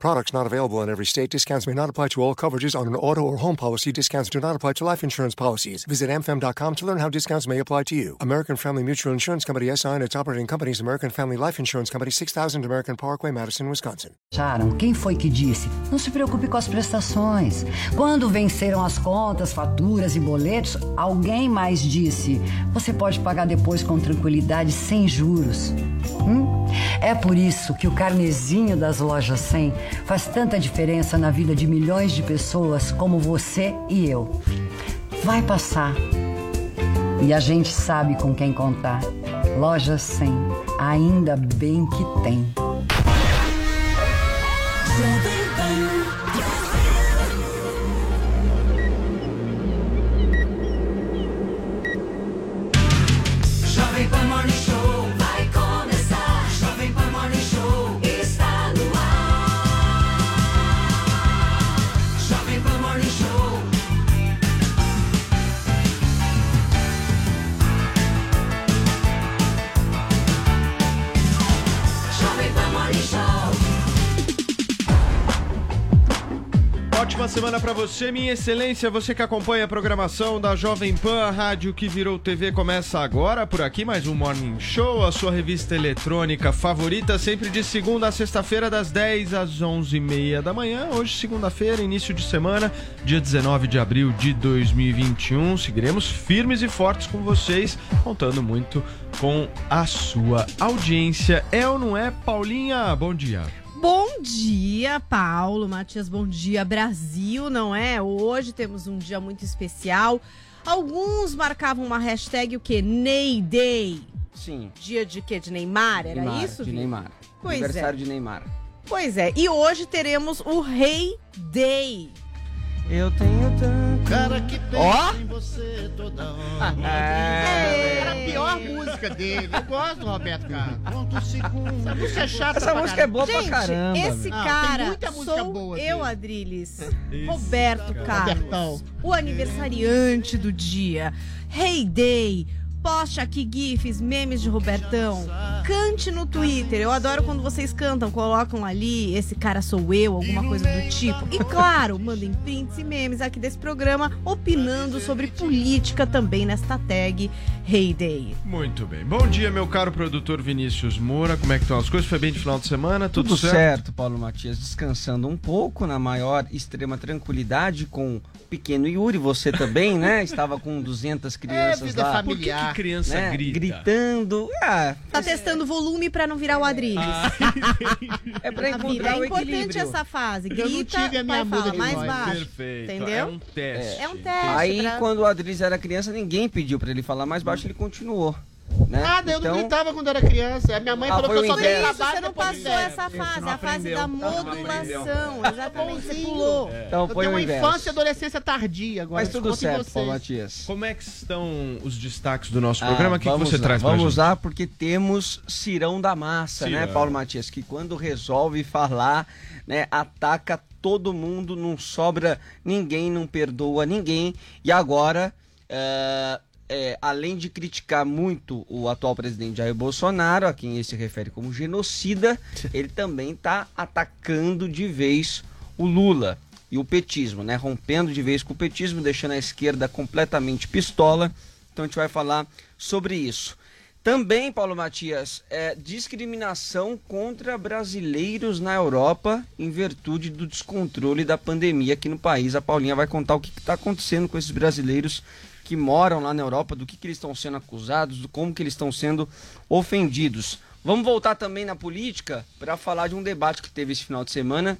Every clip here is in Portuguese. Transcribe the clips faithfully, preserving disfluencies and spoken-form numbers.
Products not available in every state. Discounts may not apply to all coverages on an auto or home policy. Discounts do not apply to life insurance policies. Visit a m fam dot com to learn how discounts may apply to you. American Family Mutual Insurance Company, S I and its operating companies, American Family Life Insurance Company, six thousand American Parkway, Madison, Wisconsin. Acharam? Quem foi que disse? Não se preocupe com as prestações. Quando venceram as contas, faturas e boletos, alguém mais disse, você pode pagar depois com tranquilidade, sem juros. Hum? É por isso que o carnezinho das Lojas Cem faz tanta diferença na vida de milhões de pessoas como você e eu. Vai passar. E a gente sabe com quem contar. Lojas Cem. Ainda bem que tem. Jovem Pan Morning Show. Ótima semana pra você, minha excelência. Você que acompanha a programação da Jovem Pan, a rádio que virou T V, começa agora. Por aqui mais um Morning Show, a sua revista eletrônica favorita, sempre de segunda a sexta-feira, das dez às onze e meia da manhã. Hoje, segunda-feira, início de semana, dia dezenove de abril de dois mil e vinte e um. Seguiremos firmes e fortes com vocês, contando muito com a sua audiência. É ou não é, Paulinha? Bom dia. Bom dia, Paulo Matias, bom dia, Brasil, não é? Hoje temos um dia muito especial. Alguns marcavam uma hashtag, o quê? Ney Day. Sim. Dia de quê? De Neymar, era Neymar, isso? De Vitor? Neymar. Pois Aniversário é. de Neymar. Pois é, e hoje teremos o Rei Day. Eu tenho tanto cara que pensa oh? em você toda hora. É. Era a pior música dele. Eu gosto do Roberto Carlos. Essa música é chata. Essa música é boa pra caramba. Gente, esse não, cara muita música sou boa eu, Adrilles. Roberto Carlos. Robertão. O aniversariante é. do dia. Hey Day. Poste aqui gifs, memes de Robertão. Cante no Twitter. Eu adoro quando vocês cantam, colocam ali esse cara sou eu, alguma coisa do tipo. E claro, mandem prints e memes aqui desse programa, opinando sobre política também nesta tag Heyday. Muito bem. Bom dia, meu caro produtor Vinícius Moura. Como é que estão as coisas? Foi bem de final de semana? Tudo, Tudo certo? certo, Paulo Matias. Descansando um pouco na maior extrema tranquilidade com o pequeno Yuri. Você também, né? Estava com duzentas crianças é, vida lá. Familiar. Que criança né? grita. Gritando. Ah, tá você... testando volume pra não virar o Adrilles. Ah. É pra encontrar o equilíbrio. É importante essa fase. Grita, eu não tive a minha pai fala mais baixo. Perfeito. Entendeu? É um teste. É um teste. Aí, pra... quando o Adrilles era criança, ninguém pediu pra ele falar mais baixo, ele continuou. Né? Nada, então... eu não gritava quando era criança. A minha mãe ah, falou que eu só gritava. Você não passou essa fase, não a fase da modulação. Exatamente, você pulou. É. Então, eu foi tenho uma inverso. Infância e adolescência tardia agora. Mas tudo certo, Paulo Matias. Como é que estão os destaques do nosso programa? O ah, que, que você lá, traz pra vamos gente? Vamos lá, porque temos Cirão da Massa, Cirão. né, Paulo Matias? Que quando resolve falar, né, ataca todo mundo, não sobra ninguém, não perdoa ninguém. E agora... Uh... É, além de criticar muito o atual presidente Jair Bolsonaro, a quem ele se refere como genocida, ele também está atacando de vez o Lula e o petismo, né? Rompendo de vez com o petismo, deixando a esquerda completamente pistola. Então a gente vai falar sobre isso. Também, Paulo Matias, é, discriminação contra brasileiros na Europa em virtude do descontrole da pandemia aqui no país. A Paulinha vai contar o que está acontecendo com esses brasileiros que moram lá na Europa, do que, que eles estão sendo acusados, do como que eles estão sendo ofendidos. Vamos voltar também na política para falar de um debate que teve esse final de semana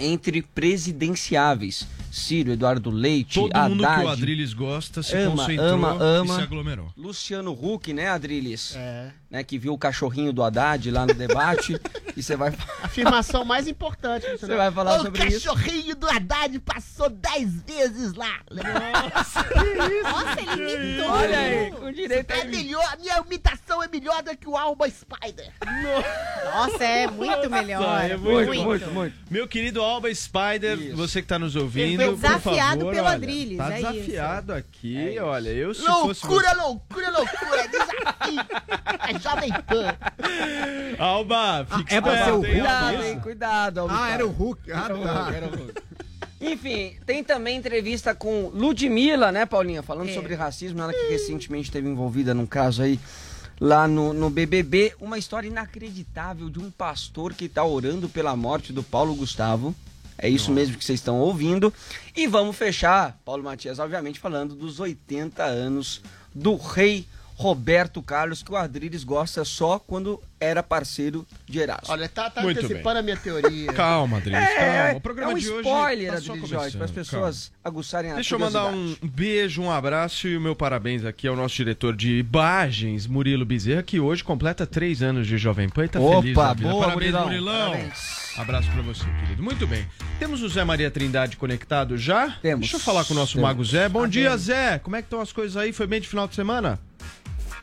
entre presidenciáveis. Ciro, Eduardo Leite, Haddad. Todo mundo Haddad, que o Adrilles gosta se ama, concentrou ama, ama. e se aglomerou. Luciano Huck, né, Adrilles? É. Né, que viu o cachorrinho do Haddad lá no debate. E você vai falar... Afirmação mais importante. Você vai falar o sobre isso. O cachorrinho do Haddad passou dez vezes lá. Nossa, que isso? Nossa, ele imitou. Olha aí, com direito a é melhor. A minha imitação é melhor do que o Alba Spider. Nossa, Nossa é muito melhor. É muito, muito, muito, muito. Meu querido Alba Spider, isso. Você que está nos ouvindo, foi desafiado por favor, pelo Adrilles. Tá é desafiado isso. aqui, é olha. Eu, se loucura, fosse... loucura, loucura. Desafio. Jovem Pan. Alba, fica ah, esperto. É cuidado, hein? Cuidado, Alba. Ah, era o Hulk. Ah, era o Hulk. Era o Hulk. Enfim, tem também entrevista com Ludmilla, né, Paulinha? Falando é. sobre racismo. Ela que recentemente esteve envolvida num caso aí lá no, no B B B. Uma história inacreditável de um pastor que tá orando pela morte do Paulo Gustavo. É isso Nossa. mesmo que vocês estão ouvindo. E vamos fechar, Paulo Matias, obviamente, falando dos oitenta anos do rei Roberto Carlos, que o Adrilles gosta só quando era parceiro de Erasmo. Olha, tá, tá antecipando bem. a minha teoria. Calma, Adrilles, é, calma. O programa é um de hoje... É um spoiler, tá Adrilles Jorge, para as pessoas calma. aguçarem a Deixa curiosidade. Deixa eu mandar um beijo, um abraço e o meu parabéns aqui ao nosso diretor de imagens, Murilo Bezerra, que hoje completa três anos de Jovem Pan e tá Opa, feliz na vida. Boa, parabéns, Murilão. Murilão. Parabéns. Abraço para você, querido. Muito bem. Temos o Zé Maria Trindade conectado já? Temos. Deixa eu falar com o nosso Temos. mago Zé. Bom ah, dia, bem. Zé. Como é que estão as coisas aí? Foi bem de final de semana?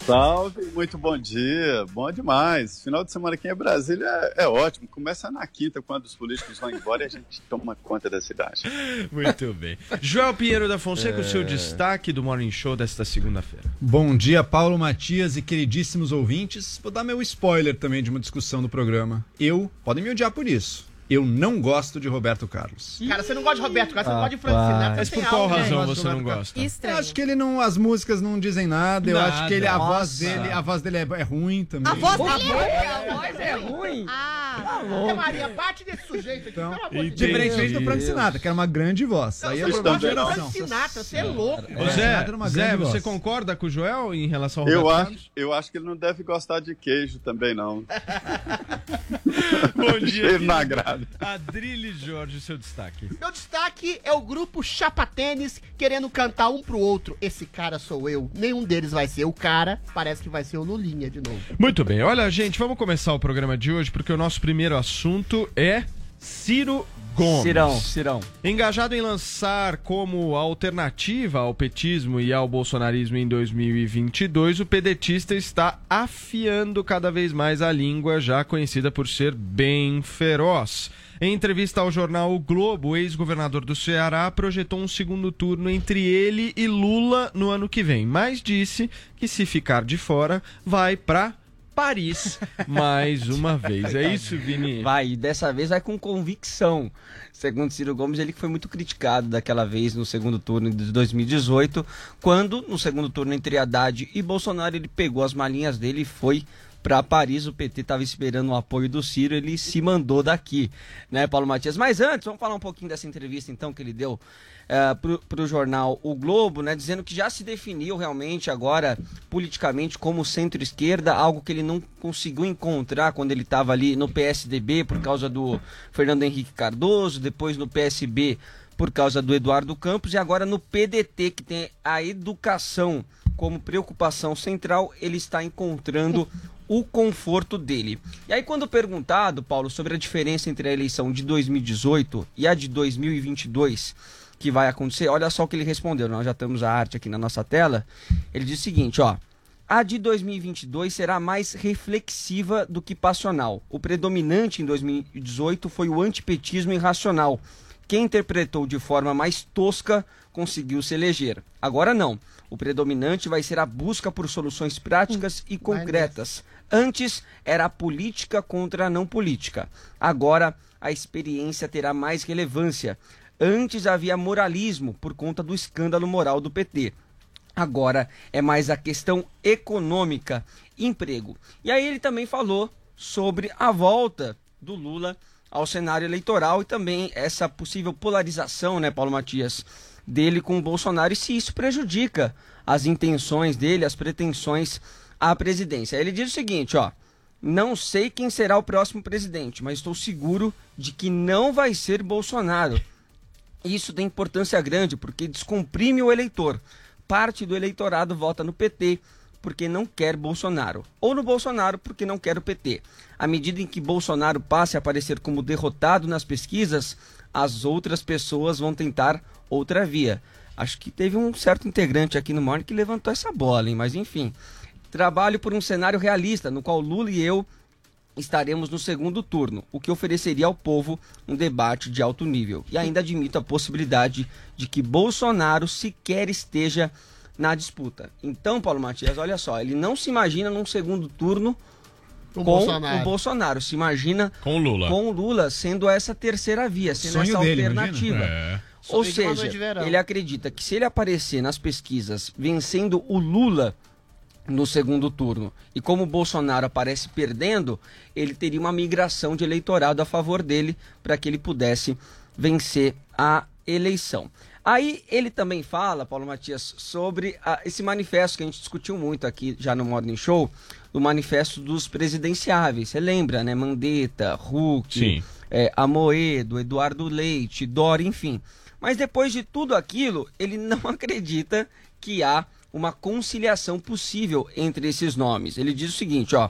Salve, muito bom dia, bom demais. Final de semana aqui em Brasília é, é ótimo. Começa na quinta, quando os políticos vão embora e a gente toma conta da cidade. Muito bem. Joel Pinheiro da Fonseca, é... o seu destaque do Morning Show desta segunda-feira. Bom dia, Paulo Matias e queridíssimos ouvintes. Vou dar meu spoiler também de uma discussão do programa. Eu, podem me odiar por isso, eu não gosto de Roberto Carlos. Cara, você não gosta de Roberto Carlos, você não gosta de Francisco Sinatra. Mas por qual razão você não gosta? Eu acho que ele não, as músicas não dizem nada, eu nada. acho que ele, a, voz dele, a voz dele é, é ruim também. A voz dele é, é, a voz é ruim? Ah, tá louco. Maria, bate nesse sujeito aqui, então, pelo amor de Deus. Diferentemente do Frank Sinatra, que era uma grande voz. Não, aí é problema de geração. Frank Sinatra, você é louco. É. Zé, Zé você voz. concorda com o Joel em relação ao eu Roberto acho, Carlos? Eu acho que ele não deve gostar de queijo também, não. Bom dia. Ele não agrada. Adrilles Jorge, seu destaque. Meu destaque é o grupo Chapa Tênis querendo cantar um pro outro. Esse cara sou eu. Nenhum deles vai ser o cara. Parece que vai ser o Lulinha de novo. Muito bem. Olha, gente, vamos começar o programa de hoje porque o nosso primeiro assunto é Ciro Gomes. Cirão, Cirão. Engajado em lançar como alternativa ao petismo e ao bolsonarismo em dois mil e vinte e dois, o pedetista está afiando cada vez mais a língua, já conhecida por ser bem feroz. Em entrevista ao jornal O Globo, o ex-governador do Ceará projetou um segundo turno entre ele e Lula no ano que vem, mas disse que se ficar de fora, vai para Paris, mais uma vez. É isso, Vini? Vai, e dessa vez vai com convicção. Segundo Ciro Gomes, ele que foi muito criticado daquela vez no segundo turno de dois mil e dezoito, quando, no segundo turno entre Haddad e Bolsonaro, ele pegou as malinhas dele e foi para Paris. O P T estava esperando o apoio do Ciro, ele se mandou daqui, né, Paulo Matias? Mas antes, vamos falar um pouquinho dessa entrevista, então, que ele deu uh, para o jornal O Globo, né, dizendo que já se definiu realmente agora, politicamente, como centro-esquerda, algo que ele não conseguiu encontrar quando ele estava ali no P S D B, por causa do Fernando Henrique Cardoso, depois no P S B, por causa do Eduardo Campos, e agora no P D T, que tem a educação como preocupação central, ele está encontrando o conforto dele. E aí, quando perguntado, Paulo, sobre a diferença entre a eleição de dois mil e dezoito e a de dois mil e vinte e dois, que vai acontecer, olha só o que ele respondeu. Nós já estamos a arte aqui na nossa tela. Ele diz o seguinte, ó: a de dois mil e vinte e dois será mais reflexiva do que passional. O predominante em dois mil e dezoito foi o antipetismo irracional. Quem interpretou de forma mais tosca conseguiu se eleger. Agora não. O predominante vai ser a busca por soluções práticas e concretas. Antes era a política contra a não política. Agora a experiência terá mais relevância. Antes havia moralismo por conta do escândalo moral do P T. Agora é mais a questão econômica, emprego. E aí ele também falou sobre a volta do Lula ao cenário eleitoral e também essa possível polarização, né, Paulo Matias, dele com o Bolsonaro, e se isso prejudica as intenções dele, as pretensões à presidência. Ele diz o seguinte, ó: não sei quem será o próximo presidente, mas estou seguro de que não vai ser Bolsonaro. Isso tem importância grande porque descomprime o eleitor. Parte do eleitorado vota no P T porque não quer Bolsonaro, ou no Bolsonaro porque não quer o P T. À medida em que Bolsonaro passe a aparecer como derrotado nas pesquisas, as outras pessoas vão tentar outra via. Acho que teve um certo integrante aqui no Morning que levantou essa bola, hein? Mas enfim. Trabalho por um cenário realista, no qual Lula e eu estaremos no segundo turno, o que ofereceria ao povo um debate de alto nível. E ainda admito a possibilidade de que Bolsonaro sequer esteja na disputa. Então, Paulo Matias, olha só, ele não se imagina num segundo turno com, com Bolsonaro. o Bolsonaro, se imagina com Lula. com Lula sendo essa terceira via, sendo Sonho essa dele, alternativa. É. Ou seja, ele acredita que se ele aparecer nas pesquisas vencendo o Lula no segundo turno, e como o Bolsonaro aparece perdendo, ele teria uma migração de eleitorado a favor dele para que ele pudesse vencer a eleição. Aí ele também fala, Paulo Matias, sobre a, esse manifesto que a gente discutiu muito aqui já no Morning Show, do manifesto dos presidenciáveis. Você lembra, né? Mandetta, Huck, é, Amoedo, Eduardo Leite, Doria, enfim. Mas depois de tudo aquilo, ele não acredita que há uma conciliação possível entre esses nomes. Ele diz o seguinte, ó,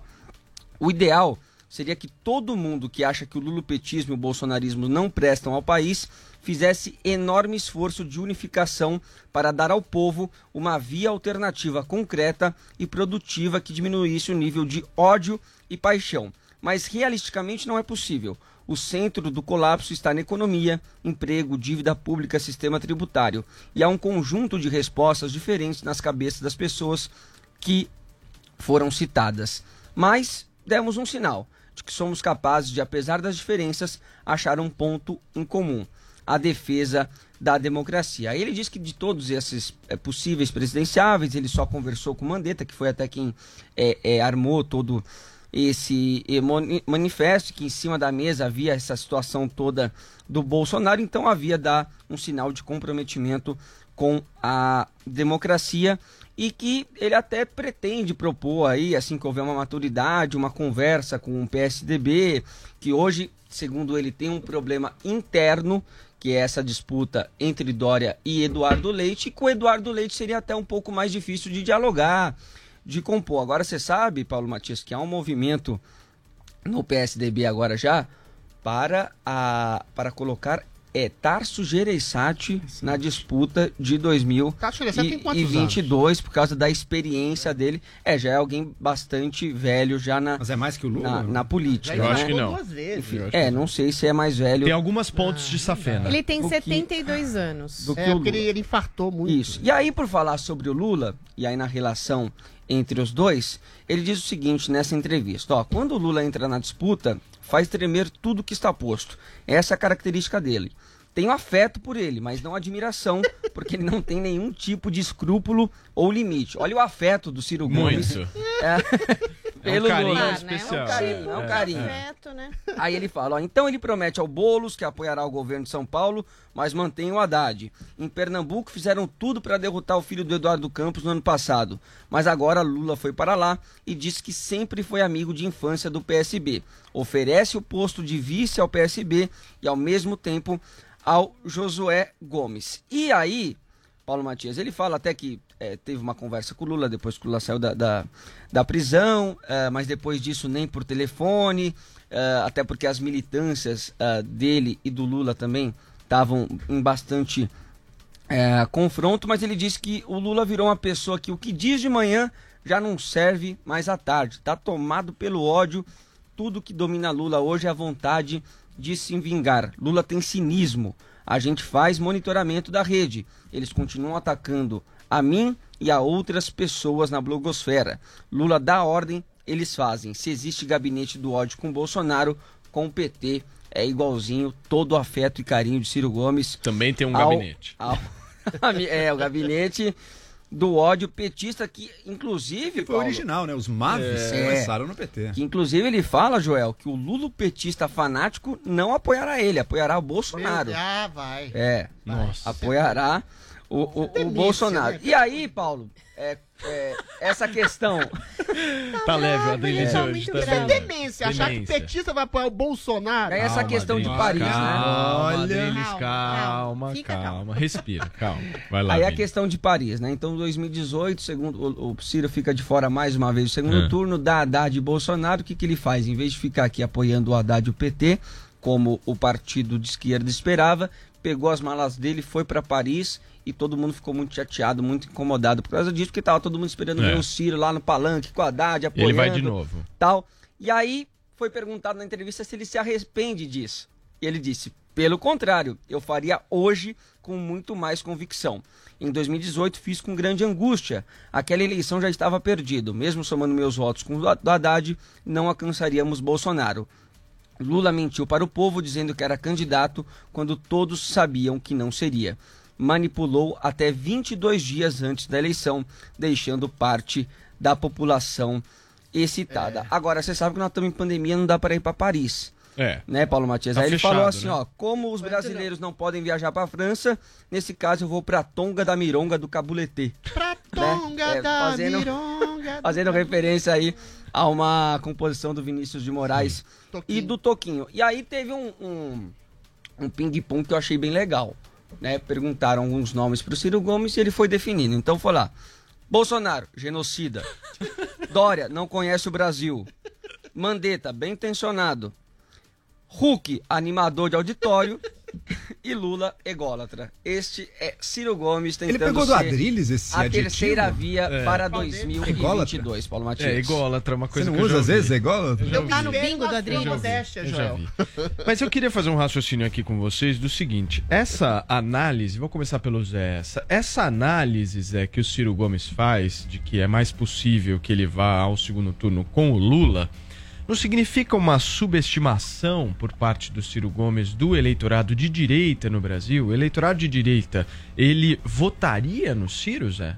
o ideal seria que todo mundo que acha que o lulopetismo e o bolsonarismo não prestam ao país fizesse enorme esforço de unificação para dar ao povo uma via alternativa concreta e produtiva que diminuísse o nível de ódio e paixão. Mas realisticamente não é possível. O centro do colapso está na economia, emprego, dívida pública, sistema tributário. E há um conjunto de respostas diferentes nas cabeças das pessoas que foram citadas. Mas demos um sinal de que somos capazes de, apesar das diferenças, achar um ponto em comum: a defesa da democracia. Ele diz que de todos esses é, possíveis presidenciáveis, ele só conversou com Mandetta, que foi até quem é, é, armou todo esse manifesto, que em cima da mesa havia essa situação toda do Bolsonaro, então havia dar um sinal de comprometimento com a democracia e que ele até pretende propor aí, assim que houver uma maturidade, uma conversa com o P S D B, que hoje, segundo ele, tem um problema interno, que é essa disputa entre Doria e Eduardo Leite, e com o Eduardo Leite seria até um pouco mais difícil de dialogar, de compor. Agora você sabe, Paulo Matias, que há um movimento no P S D B agora já para, a, para colocar é, Tarso Gereissati na disputa de dois mil e vinte e dois, por causa da experiência dele. É, já é alguém bastante velho já na, Mas é mais que o Lula, na, na política. Eu, né? acho que não. Enfim, eu acho que é, não sei se é mais velho. Tem algumas pontos ah, de safena. Ele tem setenta e dois que, anos. Do que é, porque ele, ele infartou muito. Isso. E aí, por falar sobre o Lula, e aí na relação entre os dois, ele diz o seguinte nessa entrevista, ó, quando o Lula entra na disputa, faz tremer tudo que está posto. Essa é a característica dele. Tenho afeto por ele, mas não admiração, porque ele não tem nenhum tipo de escrúpulo ou limite. Olha o afeto do Ciro Gomes. Muito. É, pelo é um carinho Lula. especial. É um carinho. É um carinho. É, é. Afeto, né? Aí ele fala, ó, então ele promete ao Boulos que apoiará o governo de São Paulo, mas mantém o Haddad. Em Pernambuco fizeram tudo para derrotar o filho do Eduardo Campos no ano passado, mas agora Lula foi para lá e disse que sempre foi amigo de infância do P S B. Oferece o posto de vice ao P S B e ao mesmo tempo ao Josué Gomes. E aí, Paulo Matias, ele fala até que é, teve uma conversa com o Lula, depois que o Lula saiu da, da, da prisão, é, mas depois disso nem por telefone, é, até porque as militâncias é, dele e do Lula também estavam em bastante é, confronto, mas ele disse que o Lula virou uma pessoa que o que diz de manhã já não serve mais à tarde, está tomado pelo ódio. Tudo que domina Lula hoje é a vontade de se vingar. Lula tem cinismo. A gente faz monitoramento da rede. Eles continuam atacando a mim e a outras pessoas na blogosfera. Lula dá ordem, eles fazem. Se existe gabinete do ódio com Bolsonaro, com o P T é igualzinho. Todo o afeto e carinho de Ciro Gomes. Também tem um ao, gabinete. Ao, é, o gabinete do ódio petista, que inclusive... Que foi Paulo, original, né? Os Mavis é, começaram no P T. Que inclusive ele fala, Joel, que o lulopetista fanático não apoiará ele, apoiará o Bolsonaro. Ah, vai. É, vai. Nossa. Apoiará o, o, o, o Bolsonaro. Né? E aí, Paulo, é, É, essa questão. Tá leve, Adrilles Jorge. Isso é demência. demência. Achar que petista vai apoiar o Bolsonaro. É essa calma, questão Adrilles, de Paris, calma, né? Olha, calma, calma, calma, calma. Respira, calma. Vai lá. Aí Adrilles. A questão de Paris, né? Então, dois mil e dezoito, segundo, o, o Ciro fica de fora mais uma vez do segundo é. turno, da Haddad e Bolsonaro. O que, que ele faz? Em vez de ficar aqui apoiando o Haddad e o P T, como o partido de esquerda esperava, pegou as malas dele, foi para Paris. E todo mundo ficou muito chateado, muito incomodado por causa disso, porque tava todo mundo esperando é. ver o Ciro lá no palanque, com a Haddad, apoiando. Ele vai de novo. Tal. E aí foi perguntado na entrevista se ele se arrepende disso. E ele disse, pelo contrário, eu faria hoje com muito mais convicção. Em dois mil e dezoito fiz com grande angústia. Aquela eleição já estava perdida. Mesmo somando meus votos com o do Haddad, não alcançaríamos Bolsonaro. Lula mentiu para o povo dizendo que era candidato quando todos sabiam que não seria. Manipulou até vinte e dois dias antes da eleição, deixando parte da população excitada. É. Agora, você sabe que nós estamos em pandemia, não dá para ir para Paris. É. Né, Paulo Matias? Tá Aí fechado, ele falou assim, né? ó, como os brasileiros não podem viajar para a França, nesse caso eu vou para a Tonga da Mironga do Cabuletê. Pra Tonga né? é, da fazendo, Mironga. Fazendo referência aí a uma composição do Vinícius de Moraes e do Toquinho. E aí teve um, um, um ping-pong que eu achei bem legal. Né, perguntaram alguns nomes para o Ciro Gomes e ele foi definindo. Então foi lá: Bolsonaro, genocida. Doria, não conhece o Brasil. Mandetta, bem intencionado. Huck, animador de auditório. E Lula, ególatra. Este é Ciro Gomes tentando ele pegou do Adrilles esse a aditivo? Terceira via é. para dois mil e vinte e dois, Paulo Matias. É, ególatra, uma coisa Você não que usa às vezes, é ególatra? Eu vi no bingo do Adrilles. Mas eu queria fazer um raciocínio aqui com vocês do seguinte, essa análise, vou começar pelo Zé, essa, essa análise, Zé, que o Ciro Gomes faz, de que é mais possível que ele vá ao segundo turno com o Lula, não significa uma subestimação por parte do Ciro Gomes do eleitorado de direita no Brasil? O eleitorado de direita, ele votaria no Ciro, Zé?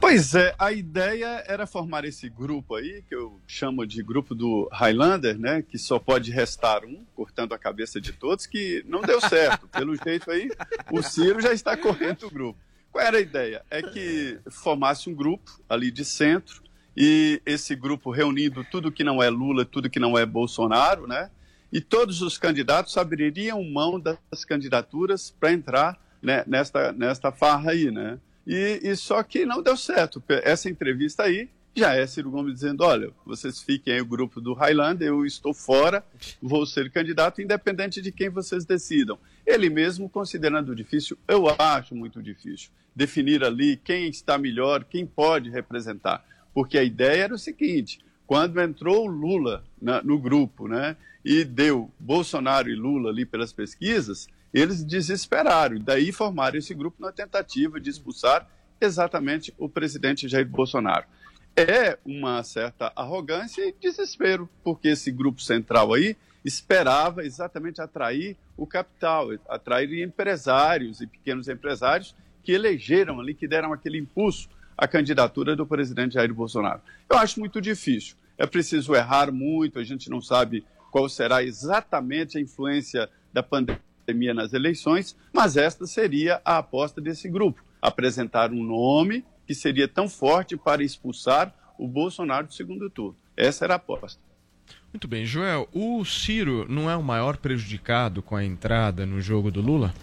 Pois é, a ideia era formar esse grupo aí, que eu chamo de grupo do Highlander, né? Que só pode restar um, cortando a cabeça de todos, que não deu certo. Pelo jeito aí, o Ciro já está correndo o grupo. Qual era a ideia? É que formasse um grupo ali de centro, e esse grupo reunindo tudo que não é Lula, tudo que não é Bolsonaro, né? E todos os candidatos abririam mão das candidaturas para entrar, né, nesta, nesta farra aí, né? E, e só que não deu certo. Essa entrevista aí já é Ciro Gomes dizendo, olha, vocês fiquem aí o grupo do Highlander, eu estou fora, vou ser candidato, independente de quem vocês decidam. Ele mesmo, considerando difícil, eu acho muito difícil, definir ali quem está melhor, quem pode representar. Porque a ideia era o seguinte, quando entrou o Lula na, no grupo, né, e deu Bolsonaro e Lula ali pelas pesquisas, eles desesperaram, daí formaram esse grupo na tentativa de expulsar exatamente o presidente Jair Bolsonaro. É uma certa arrogância e desespero, porque esse grupo central aí esperava exatamente atrair o capital, atrair empresários e pequenos empresários que elegeram ali, que deram aquele impulso a candidatura do presidente Jair Bolsonaro. Eu acho muito difícil, é preciso errar muito, a gente não sabe qual será exatamente a influência da pandemia nas eleições, mas esta seria a aposta desse grupo, apresentar um nome que seria tão forte para expulsar o Bolsonaro do segundo turno. Essa era a aposta. Muito bem, Joel, o Ciro não é o maior prejudicado com a entrada no jogo do Lula?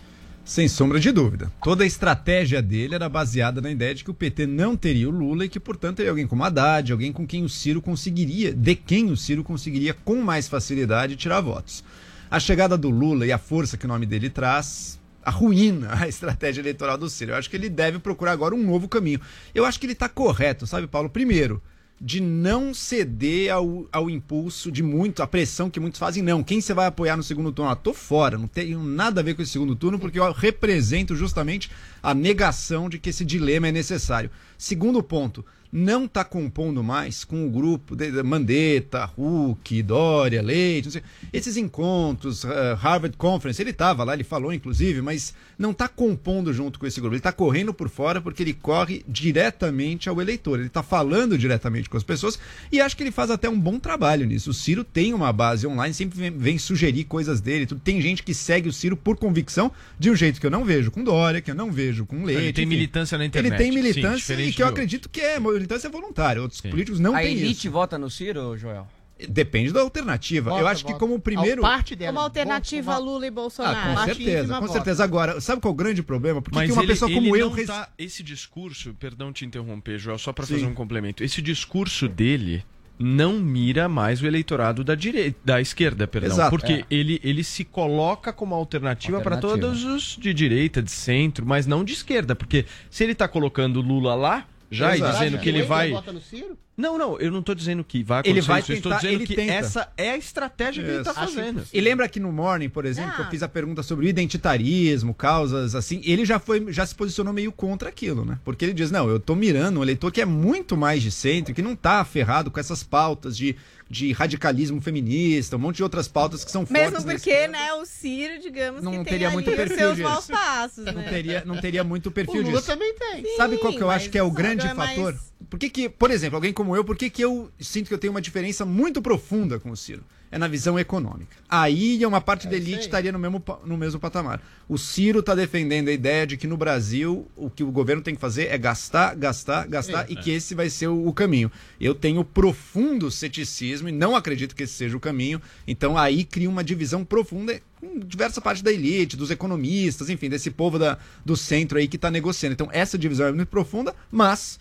Sem sombra de dúvida. Toda a estratégia dele era baseada na ideia de que o P T não teria o Lula e que, portanto, teria alguém como Haddad, alguém com quem o Ciro conseguiria, de quem o Ciro conseguiria com mais facilidade tirar votos. A chegada do Lula e a força que o nome dele traz arruína a estratégia eleitoral do Ciro. Eu acho que ele deve procurar agora um novo caminho. Eu acho que ele está correto, sabe, Paulo? Primeiro, de não ceder ao, ao impulso de muito, a pressão que muitos fazem, não. Quem você vai apoiar no segundo turno? Ah, tô fora, não tenho nada a ver com esse segundo turno, porque eu represento justamente a negação de que esse dilema é necessário. Segundo ponto, não está compondo mais com o grupo de Mandetta, Huck, Doria, Leite, não sei, esses encontros, uh, Harvard Conference, ele estava lá, ele falou inclusive, mas não está compondo junto com esse grupo, ele está correndo por fora porque ele corre diretamente ao eleitor, ele está falando diretamente com as pessoas e acho que ele faz até um bom trabalho nisso. O Ciro tem uma base online, sempre vem, vem sugerir coisas dele, tudo. Tem gente que segue o Ciro por convicção de um jeito que eu não vejo com Doria, que eu não vejo com Leite. Ele tem enfim. militância na internet. Ele tem militância Sim, e que eu acredito que é militância voluntária, outros Sim. políticos não têm isso. A elite vota no Ciro, Joel? Depende da alternativa. Volta, eu acho volta. que como primeiro... Parte dela. Como alternativa a Lula e Bolsonaro. Ah, com Parte certeza, com volta. certeza. Agora, sabe qual é o grande problema? Porque Mas que uma ele, pessoa como eu... Res... Tá... Esse discurso, perdão te interromper, Joel, só para fazer um complemento. Esse discurso dele não mira mais o eleitorado da, dire... da esquerda, perdão. Exato. Porque é. ele, ele se coloca como alternativa, alternativa. para todos os de direita, de centro, mas não de esquerda. Porque se ele está colocando Lula lá, já Exato. e dizendo que ele vai... Vota no Ciro? Não, não, eu não estou dizendo que vai acontecer ele vai isso, tentar, eu estou dizendo que tenta. essa é a estratégia yes. que ele está fazendo. E lembra que no Morning, por exemplo, ah. eu fiz a pergunta sobre identitarismo, causas assim, ele já, foi, já se posicionou meio contra aquilo, né? Porque ele diz, não, eu estou mirando um eleitor que é muito mais de centro, que não está ferrado com essas pautas de, de radicalismo feminista, um monte de outras pautas que são fortes. Mesmo porque, né, o Ciro, digamos, não que não tem teria muito perfil seus disso. maus passos, né? Não teria, não teria muito perfil disso. O Lula disso. também tem. Sim, sabe qual que eu acho que é o grande é mais... fator? Por que que, por exemplo, alguém como eu, por que que eu sinto que eu tenho uma diferença muito profunda com o Ciro? É na visão econômica. Aí uma parte é da elite estaria no mesmo, no mesmo patamar. O Ciro está defendendo a ideia de que no Brasil o que o governo tem que fazer é gastar, gastar, gastar é, e é. que esse vai ser o, o caminho. Eu tenho profundo ceticismo e não acredito que esse seja o caminho. Então aí cria uma divisão profunda com diversa parte da elite, dos economistas, enfim, desse povo da, do centro aí que está negociando. Então essa divisão é muito profunda, mas...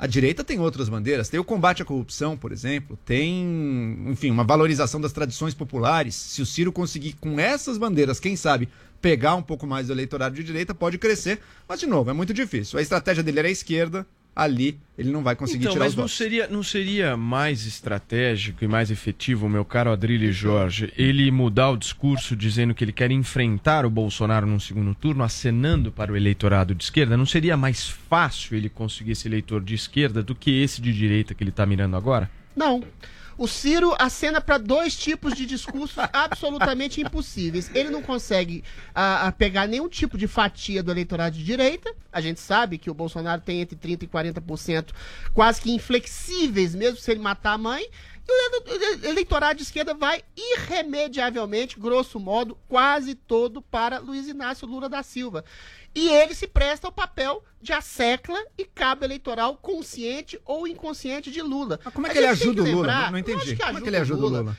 A direita tem outras bandeiras, tem o combate à corrupção, por exemplo, tem, enfim, uma valorização das tradições populares. Se o Ciro conseguir, com essas bandeiras, quem sabe, pegar um pouco mais do eleitorado de direita, pode crescer, mas, de novo, é muito difícil. A estratégia dele era a esquerda, ali ele não vai conseguir então, tirar os votos. Então, mas não seria mais estratégico e mais efetivo, meu caro Adrilles Jorge, ele mudar o discurso dizendo que ele quer enfrentar o Bolsonaro num segundo turno, acenando para o eleitorado de esquerda? Não seria mais fácil ele conseguir esse eleitor de esquerda do que esse de direita que ele está mirando agora? Não. O Ciro acena para dois tipos de discursos absolutamente impossíveis. Ele não consegue a, a pegar nenhum tipo de fatia do eleitorado de direita. A gente sabe que o Bolsonaro tem entre trinta por cento e quarenta por cento quase que inflexíveis, mesmo se ele matar a mãe. E o eleitorado de esquerda vai irremediavelmente, grosso modo, quase todo para Luiz Inácio Lula da Silva. E ele se presta ao papel de assecla e cabo eleitoral consciente ou inconsciente de Lula. Mas como é que ele ajuda o Lula? Não, não entendi. Como é que ele ajuda o Lula?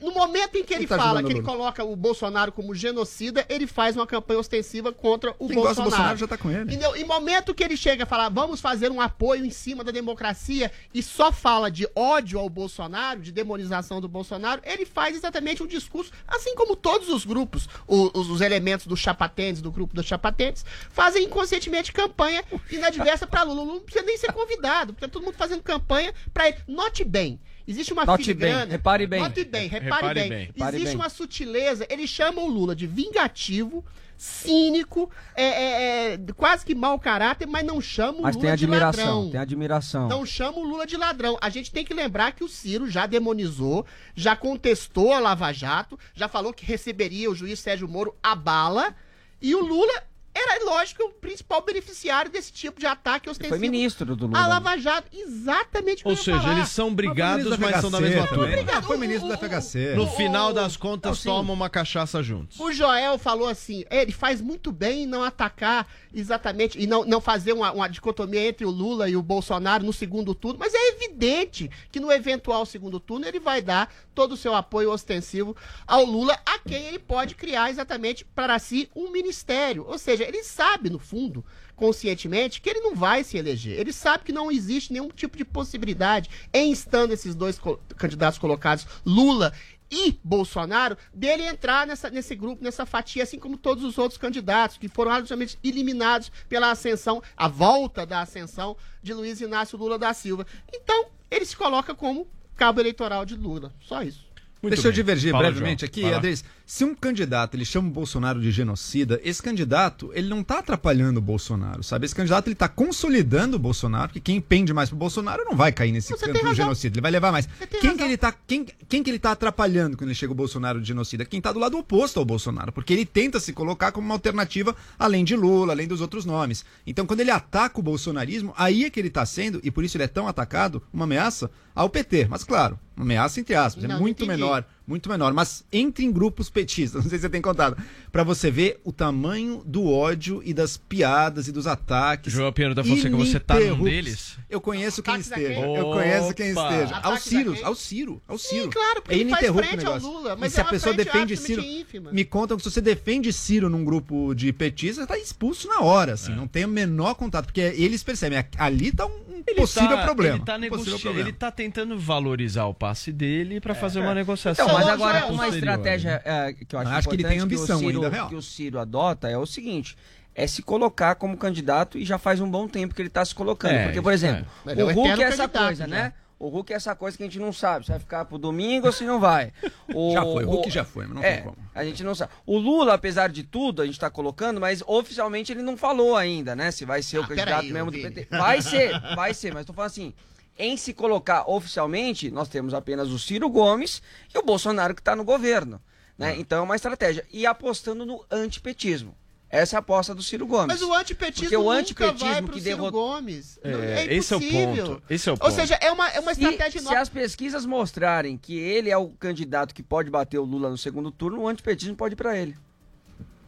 No momento em que ele fala que ele coloca o Bolsonaro como genocida, ele faz uma campanha ostensiva contra o Bolsonaro. Quem gosta do Bolsonaro já está com ele. Entendeu? Em momento que ele chega a falar, vamos fazer um apoio em cima da democracia e só fala de ódio ao Bolsonaro, de demonização do Bolsonaro, ele faz exatamente um discurso, assim como todos os grupos, os, os elementos do Chapatênis, do grupo dos Chapatênis, fazem inconscientemente campanha inadversa para Lula. Não precisa nem ser convidado, porque todo mundo fazendo campanha para ele. Note bem, existe uma Note filigrana... Bem. Repare bem. Note bem, repare, repare bem. bem. Repare existe bem. uma sutileza, ele chama o Lula de vingativo, cínico, é, é, é, quase que mau caráter, mas não chama o mas Lula de ladrão. Tem admiração. Não chama o Lula de ladrão. A gente tem que lembrar que o Ciro já demonizou, já contestou a Lava Jato, já falou que receberia o juiz Sérgio Moro a bala, e o Lula... Era, lógico, o principal beneficiário desse tipo de ataque ostensivo. Ele foi ministro do Lula. A Lava Jato, exatamente como Ou seja, falar. eles são brigados, mas, mas são da mesma turma. Foi ministro da F H C. No final das contas, então, tomam uma cachaça juntos. O Joel falou assim, ele faz muito bem em não atacar exatamente, e não, não fazer uma, uma dicotomia entre o Lula e o Bolsonaro no segundo turno, mas é evidente que no eventual segundo turno ele vai dar todo o seu apoio ostensivo ao Lula, a quem ele pode criar exatamente para si um ministério. Ou seja, ele sabe, no fundo, conscientemente, que ele não vai se eleger. Ele sabe que não existe nenhum tipo de possibilidade, em estando esses dois co- candidatos colocados, Lula e Bolsonaro, dele entrar nessa, nesse grupo, nessa fatia, assim como todos os outros candidatos, que foram absolutamente eliminados pela ascensão, a volta da ascensão de Luiz Inácio Lula da Silva. Então, ele se coloca como cabo eleitoral de Lula. Só isso. Muito Deixa bem. eu divergir Fala, brevemente João. aqui, Adrilles. Se um candidato, ele chama o Bolsonaro de genocida, esse candidato, ele não está atrapalhando o Bolsonaro, sabe? Esse candidato, ele está consolidando o Bolsonaro, porque quem pende mais pro Bolsonaro não vai cair nesse canto do genocida, ele vai levar mais. Quem que ele, tá, quem, quem que ele tá atrapalhando quando ele chega o Bolsonaro de genocida? Quem tá do lado oposto ao Bolsonaro, porque ele tenta se colocar como uma alternativa, além de Lula, além dos outros nomes. Então, quando ele ataca o bolsonarismo, aí é que ele tá sendo, e por isso ele é tão atacado, uma ameaça ao P T, mas claro, uma ameaça entre aspas, não, é muito menor, muito menor, mas entre em grupos petistas, não sei se você tem contado, para você ver o tamanho do ódio e das piadas e dos ataques. Joel Pinheiro da Fonseca, você tá num deles? Eu conheço quem esteja, eu conheço quem esteja. Ao Ciro, ao Ciro, ao Ciro. Sim, claro, porque ele faz frente ao Lula, mas se a pessoa defende Ciro, me contam que se você defende Ciro num grupo de petistas, tá expulso na hora, assim, não tem o menor contato, porque eles percebem, ali tá um possível problema. Ele tá negociando, ele tá tentando valorizar o passe dele para fazer uma negociação. Mas agora, uma estratégia é, que eu acho, acho importante, que ele tem ambição, que o Ciro, ainda real. que o Ciro adota é o seguinte, é se colocar como candidato, e já faz um bom tempo que ele está se colocando. É, porque, por exemplo, é. o Huck é essa coisa, já. né? O Huck é essa coisa que a gente não sabe, se vai ficar pro domingo ou se não vai. O, já foi, o Huck já foi, mas não é, tem como. A gente não sabe. O Lula, apesar de tudo, a gente tá colocando, mas oficialmente ele não falou ainda, né? Se vai ser ah, o candidato aí, mesmo do P T. Vai ser, vai ser, mas tô falando assim... Em se colocar oficialmente, nós temos apenas o Ciro Gomes e o Bolsonaro que está no governo, né? Uhum. Então é uma estratégia. E apostando no antipetismo. Essa é a aposta do Ciro Gomes. Mas o antipetismo, porque o antipetismo nunca vai pro que Ciro derrot... Gomes. É, é esse é o ponto. Esse é o ponto. Ou seja, é uma, é uma estratégia nova. Se as pesquisas mostrarem que ele é o candidato que pode bater o Lula no segundo turno, o antipetismo pode ir para ele.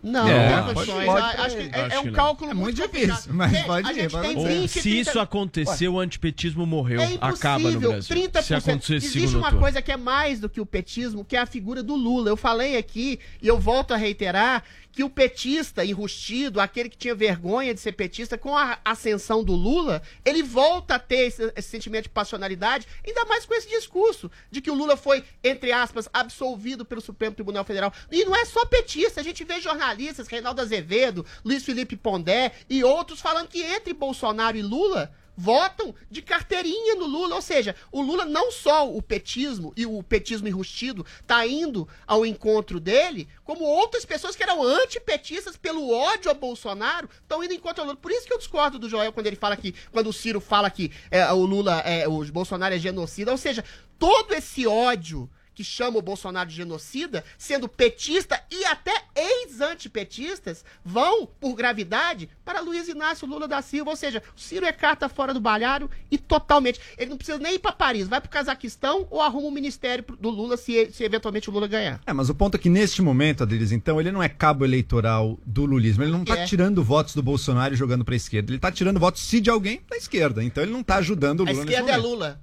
Não, é, não tem condições. Acho que é, é um cálculo é muito difícil. Mas tem, pode ir, pode ir. vinte, se trinta... isso acontecer, o antipetismo morreu. É acaba no Brasil. trinta por cento. Se acontecer Existe uma turno. coisa que é mais do que o petismo, que é a figura do Lula. Eu falei aqui, e eu volto a reiterar, que o petista enrustido, aquele que tinha vergonha de ser petista, com a ascensão do Lula, ele volta a ter esse, esse sentimento de passionalidade, ainda mais com esse discurso de que o Lula foi, entre aspas, absolvido pelo Supremo Tribunal Federal. E não é só petista, a gente vê jornalistas, Reinaldo Azevedo, Luiz Felipe Pondé e outros falando que entre Bolsonaro e Lula... votam de carteirinha no Lula, ou seja, o Lula não só o petismo e o petismo enrustido tá indo ao encontro dele, como outras pessoas que eram antipetistas pelo ódio a Bolsonaro estão indo ao encontro ao Lula. Por isso que eu discordo do Joel quando ele fala que, quando o Ciro fala que é, o Lula, é, o Bolsonaro é genocida, ou seja, todo esse ódio que chama o Bolsonaro de genocida, sendo petista e até ex-antipetistas, vão, por gravidade, para Luiz Inácio Lula da Silva. Ou seja, o Ciro é carta fora do baralho e totalmente. Ele não precisa nem ir para Paris, vai para o Cazaquistão ou arruma o ministério do Lula se, se eventualmente o Lula ganhar. É, mas o ponto é que neste momento, Adrilles, então, ele não é cabo eleitoral do lulismo. Ele não está é. tirando votos do Bolsonaro e jogando para a esquerda. Ele está tirando votos, se de alguém, da esquerda. Então ele não está ajudando o Lula. A esquerda é Lula.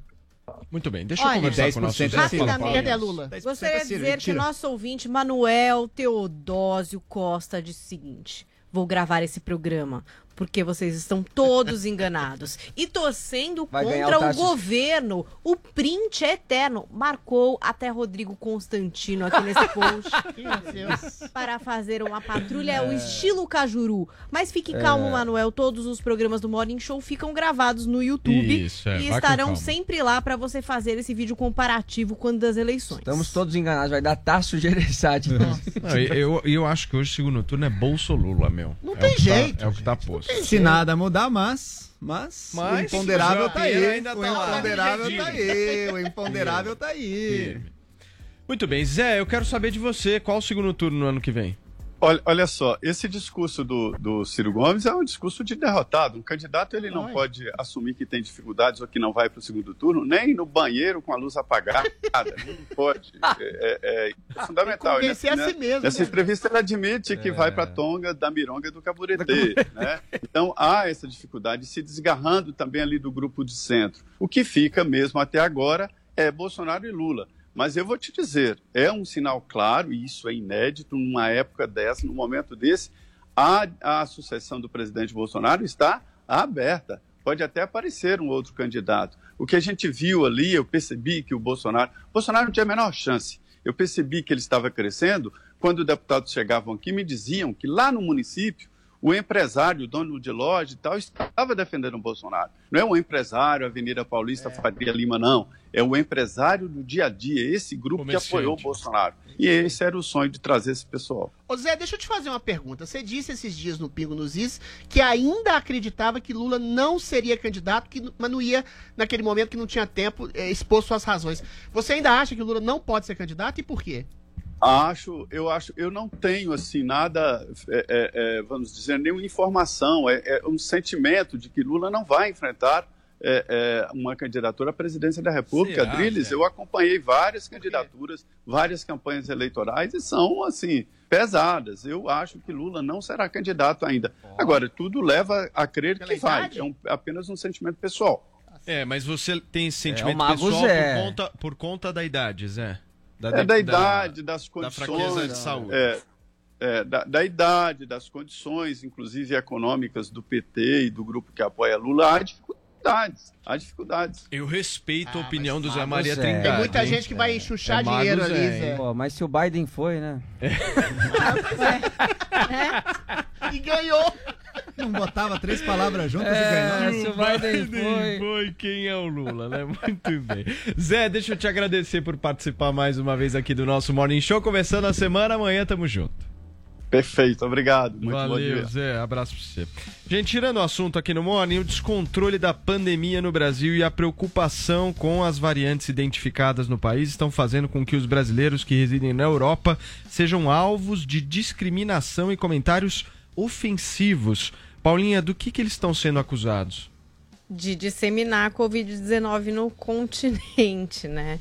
Muito bem, deixa Olha, eu conversar com o nosso... Rapidamente, é Lula. Gostaria de dizer que o nosso ouvinte, Manuel Teodósio Costa, disse o seguinte: vou gravar esse programa, porque vocês estão todos enganados. E torcendo Vai contra o, o governo. O print é eterno. Marcou até Rodrigo Constantino aqui nesse post. Para fazer uma patrulha, é o estilo Cajuru. Mas fique é. calmo, Manuel. Todos os programas do Morning Show ficam gravados no YouTube. Isso, é. E Vai estarão sempre lá para você fazer esse vídeo comparativo quando das eleições. Estamos todos enganados. Vai dar Tasso Gereissati. Eu, eu acho que hoje o segundo turno é Bolsolula, meu. Não é tem tá, jeito. É o que tá posto. Se nada mudar, mas... Mas, mas o imponderável tá aí. Ainda o imponderável tá, tá aí. O imponderável tá aí. Muito bem. Zé, eu quero saber de você. Qual o segundo turno no ano que vem? Olha, olha só, esse discurso do, do Ciro Gomes é um discurso de derrotado. Um candidato, ele não Ai. pode assumir que tem dificuldades ou que não vai para o segundo turno, nem no banheiro com a luz apagada. Não pode. É, é, é fundamental. Ele, nessa, assim mesmo, nessa entrevista, ele admite é. que vai para a Tonga da Mironga do Caburetê. Né? Então, há essa dificuldade se desgarrando também ali do grupo de centro. O que fica mesmo até agora é Bolsonaro e Lula. Mas eu vou te dizer, é um sinal claro, e isso é inédito, numa época dessa, num momento desse, a, a sucessão do presidente Bolsonaro está aberta. Pode até aparecer um outro candidato. O que a gente viu ali, eu percebi que o Bolsonaro... Bolsonaro não tinha a menor chance. Eu percebi que ele estava crescendo quando deputados chegavam aqui e me diziam que lá no município, o empresário, o dono de loja e tal, estava defendendo o Bolsonaro. Não é o empresário, Avenida Paulista, é. Faria Lima, não. É o empresário do dia a dia, esse grupo que apoiou o Bolsonaro. E esse era o sonho de trazer esse pessoal. Ô Zé, deixa eu te fazer uma pergunta. Você disse esses dias no Pingo nos Is que ainda acreditava que Lula não seria candidato, que, mas não ia, naquele momento que não tinha tempo, é, expor suas razões. Você ainda acha que Lula não pode ser candidato e por quê? Acho, eu acho, eu não tenho assim nada, é, é, vamos dizer, nenhuma informação, é, é um sentimento de que Lula não vai enfrentar é, é, uma candidatura à presidência da República. Será, Adrilles, é? Eu acompanhei várias candidaturas, várias campanhas eleitorais e são assim pesadas. Eu acho que Lula não será candidato ainda. Oh. Agora, tudo leva a crer Pela que vai, é um, apenas um sentimento pessoal. É, mas você tem esse sentimento é, pessoal por conta, por conta da idade, Zé? Da, é, da idade, da, das condições. Da fraqueza de saúde. É, é, da, da idade, das condições, inclusive econômicas, do P T e do grupo que apoia Lula, há dificuldades. Há dificuldades. Eu respeito ah, a opinião do Zé Maria Trindade. Tem muita hein? gente que vai enxuxar é, dinheiro é, ali, Zé. Pô, mas se o Biden foi, né? É. É. E ganhou. Não botava três palavras juntas é, e ganhou. Se o Biden, Biden foi... foi quem é o Lula, né? Muito bem. Zé, deixa eu te agradecer por participar mais uma vez aqui do nosso Morning Show. Começando a semana, amanhã tamo junto. Perfeito, obrigado. Muito Valeu, bom dia. Zé, abraço pra você. Gente, tirando o assunto aqui no Morning, o descontrole da pandemia no Brasil e a preocupação com as variantes identificadas no país estão fazendo com que os brasileiros que residem na Europa sejam alvos de discriminação e comentários ofensivos. Paulinha, do que, que eles estão sendo acusados? De disseminar a covid dezenove no continente, né?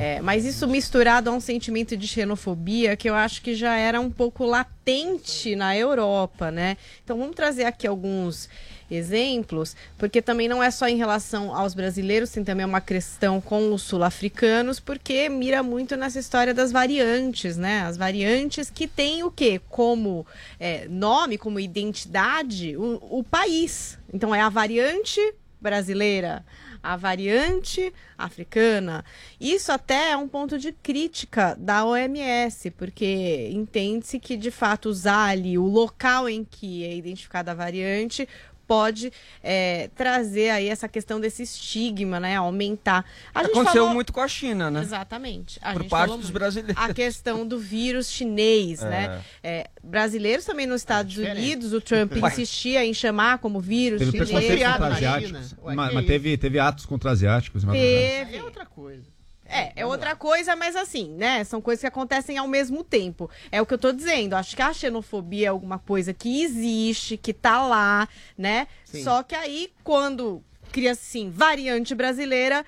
É, mas isso misturado a um sentimento de xenofobia que eu acho que já era um pouco latente na Europa, né? Então vamos trazer aqui alguns exemplos, porque também não é só em relação aos brasileiros, tem também uma questão com os sul-africanos, porque mira muito nessa história das variantes, né? As variantes que têm o quê? Como é, nome, como identidade, o, o país. Então é a variante brasileira, a variante africana. Isso até é um ponto de crítica da O M S, porque entende-se que, de fato, usar ali o local em que é identificada a variante pode é, trazer aí essa questão desse estigma, né? Aumentar. A gente Aconteceu falou... muito com a China, né? Exatamente. A Por gente parte dos brasileiros. A questão do vírus chinês, é. né? É, brasileiros também nos Estados é Unidos, o Trump insistia em chamar como vírus teve chinês. Teve contra asiáticos, Ué, mas, mas teve, teve atos contra asiáticos. Teve. É outra coisa. É, é outra coisa, mas assim, né? São coisas que acontecem ao mesmo tempo. É o que eu tô dizendo. Acho que a xenofobia é alguma coisa que existe, que tá lá, né? Sim. Só que aí, quando cria, assim, variante brasileira,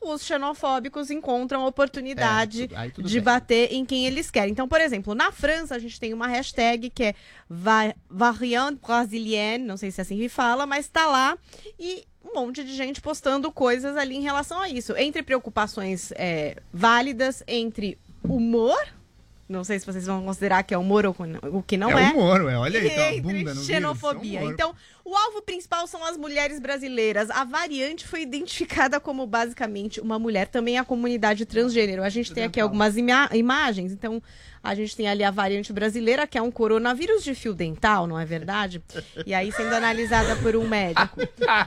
os xenofóbicos encontram a oportunidade é, aí tudo de bem. bater em quem eles querem. Então, por exemplo, na França, a gente tem uma hashtag que é va- variante brasilienne, não sei se assim que fala, mas tá lá e um monte de gente postando coisas ali em relação a isso. Entre preocupações é, válidas, entre humor, não sei se vocês vão considerar que é humor ou o que não é. É humor, ué, olha aí, tá uma bunda no xenofobia. Vírus, é então, o alvo principal são as mulheres brasileiras. A variante foi identificada como basicamente uma mulher, também a comunidade transgênero. A gente tem aqui algumas ima- imagens, então... A gente tem ali a variante brasileira, que é um coronavírus de fio dental, não é verdade? E aí sendo analisada por um médico.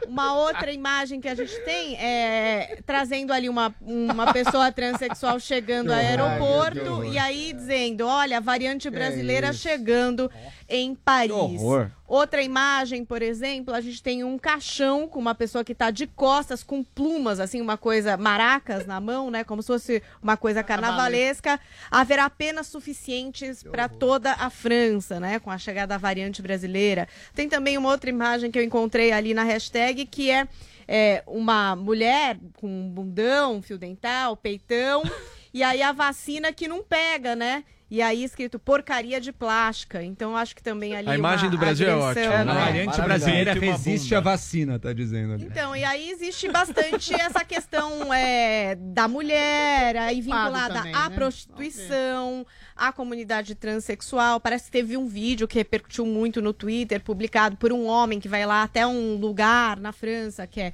Uma outra imagem que a gente tem é trazendo ali uma, uma pessoa transexual chegando ao aeroporto e aí dizendo, olha, a variante brasileira chegando em Paris. Outra imagem, por exemplo, a gente tem um caixão com uma pessoa que está de costas, com plumas, assim, uma coisa maracas na mão, né? Como se fosse uma coisa carnavalesca. Haverá apenas suficientes para toda a França, né? Com a chegada da variante brasileira. Tem também uma outra imagem que eu encontrei ali na hashtag, que é, é uma mulher com um bundão, fio dental, peitão, e aí a vacina que não pega, né? E aí escrito porcaria de plástica. Então acho que também ali a imagem do Brasil agressão, é ótima. Né? A variante brasileira resiste à vacina, tá dizendo ali. Então, e aí existe bastante essa questão é, da mulher, aí vinculada também, à né? prostituição, à comunidade transexual. Parece que teve um vídeo que repercutiu muito no Twitter, publicado por um homem que vai lá até um lugar na França que é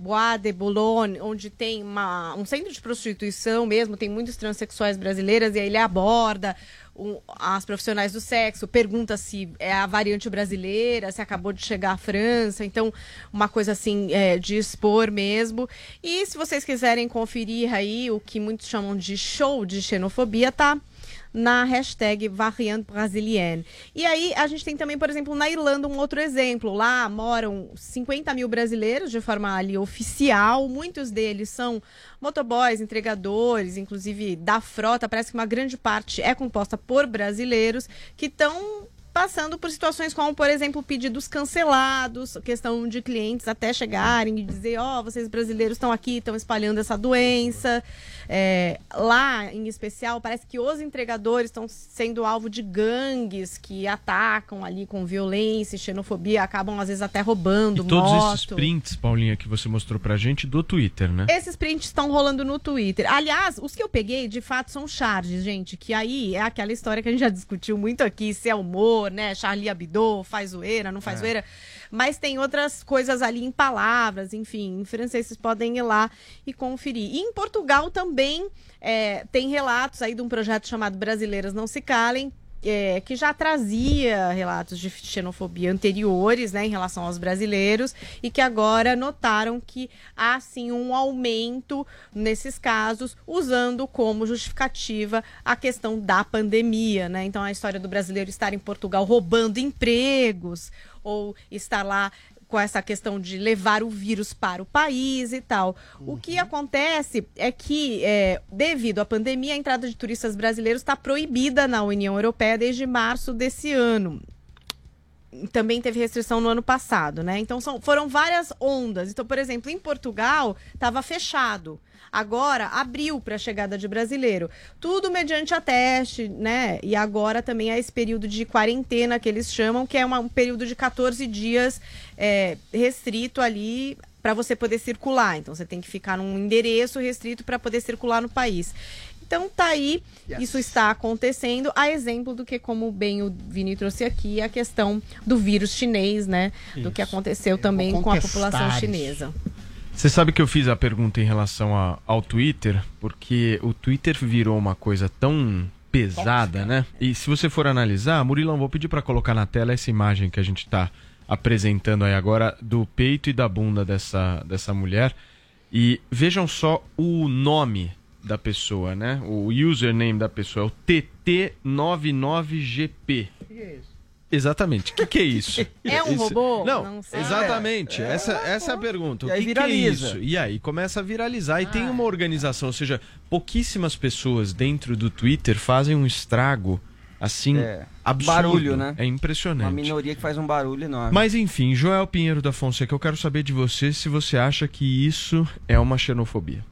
Bois de Boulogne, onde tem uma, um centro de prostituição mesmo, tem muitos transexuais brasileiras, e aí ele aborda o, as profissionais do sexo, pergunta se é a variante brasileira, se acabou de chegar à França, então uma coisa assim é, de expor mesmo. E se vocês quiserem conferir aí o que muitos chamam de show de xenofobia, tá? Na hashtag Variante Brasilienne. E aí a gente tem também, por exemplo, na Irlanda, um outro exemplo. Lá moram cinquenta mil brasileiros de forma ali oficial. Muitos deles são motoboys, entregadores, inclusive da frota. Parece que uma grande parte é composta por brasileiros que estão passando por situações como, por exemplo, pedidos cancelados, questão de clientes até chegarem e dizer, ó, oh, vocês brasileiros estão aqui, estão espalhando essa doença. É, lá, em especial, parece que os entregadores estão sendo alvo de gangues que atacam ali com violência, xenofobia, acabam às vezes até roubando, e todos moto. Esses prints, Paulinha, que você mostrou pra gente, do Twitter, né? Esses prints estão rolando no Twitter. Aliás, os que eu peguei, de fato, são charges, gente, que aí é aquela história que a gente já discutiu muito aqui, se é humor, né? Charlie Hebdo, faz zoeira, não faz zoeira, é. Mas tem outras coisas ali em palavras, enfim, em francês vocês podem ir lá e conferir. E em Portugal também é, tem relatos aí de um projeto chamado Brasileiras Não Se Calem, é, que já trazia relatos de xenofobia anteriores, né, em relação aos brasileiros, e que agora notaram que há sim um aumento nesses casos, usando como justificativa a questão da pandemia, né? Então a história do brasileiro estar em Portugal roubando empregos ou estar lá com essa questão de levar o vírus para o país e tal. Uhum. O que acontece é que, é, devido à pandemia, a entrada de turistas brasileiros está proibida na União Europeia desde março desse ano. Também teve restrição no ano passado, né? Então, são, foram várias ondas. Então, por exemplo, em Portugal, estava fechado. Agora, abriu para a chegada de brasileiro. Tudo mediante a teste, né? E agora também há esse período de quarentena que eles chamam, que é uma, um período de quatorze dias é, restrito ali para você poder circular. Então, você tem que ficar num endereço restrito para poder circular no país. Então tá aí, yes. Isso está acontecendo, a exemplo do que, como bem o Vini trouxe aqui, a questão do vírus chinês, né? Isso. Do que aconteceu eu também com a população isso. chinesa. Você sabe que eu fiz a pergunta em relação a, ao Twitter, porque o Twitter virou uma coisa tão pesada, Tóxica. Né? E se você for analisar, Murilão, vou pedir para colocar na tela essa imagem que a gente tá apresentando aí agora, do peito e da bunda dessa, dessa mulher. E vejam só o nome da pessoa, né? O username da pessoa é o T T nove nove G P. O que é isso? Exatamente. O que, que é isso? É um isso... robô? Não, não sei. Exatamente. É. Essa, essa é a pergunta. O e aí que viraliza. Que é isso? E aí começa a viralizar. E ah, tem uma organização, ou seja, pouquíssimas pessoas dentro do Twitter fazem um estrago assim, é. Absurdo. Barulho, né? É impressionante. Uma minoria que faz um barulho enorme. Mas enfim, Joel Pinheiro da Fonseca, eu quero saber de você se você acha que isso é uma xenofobia.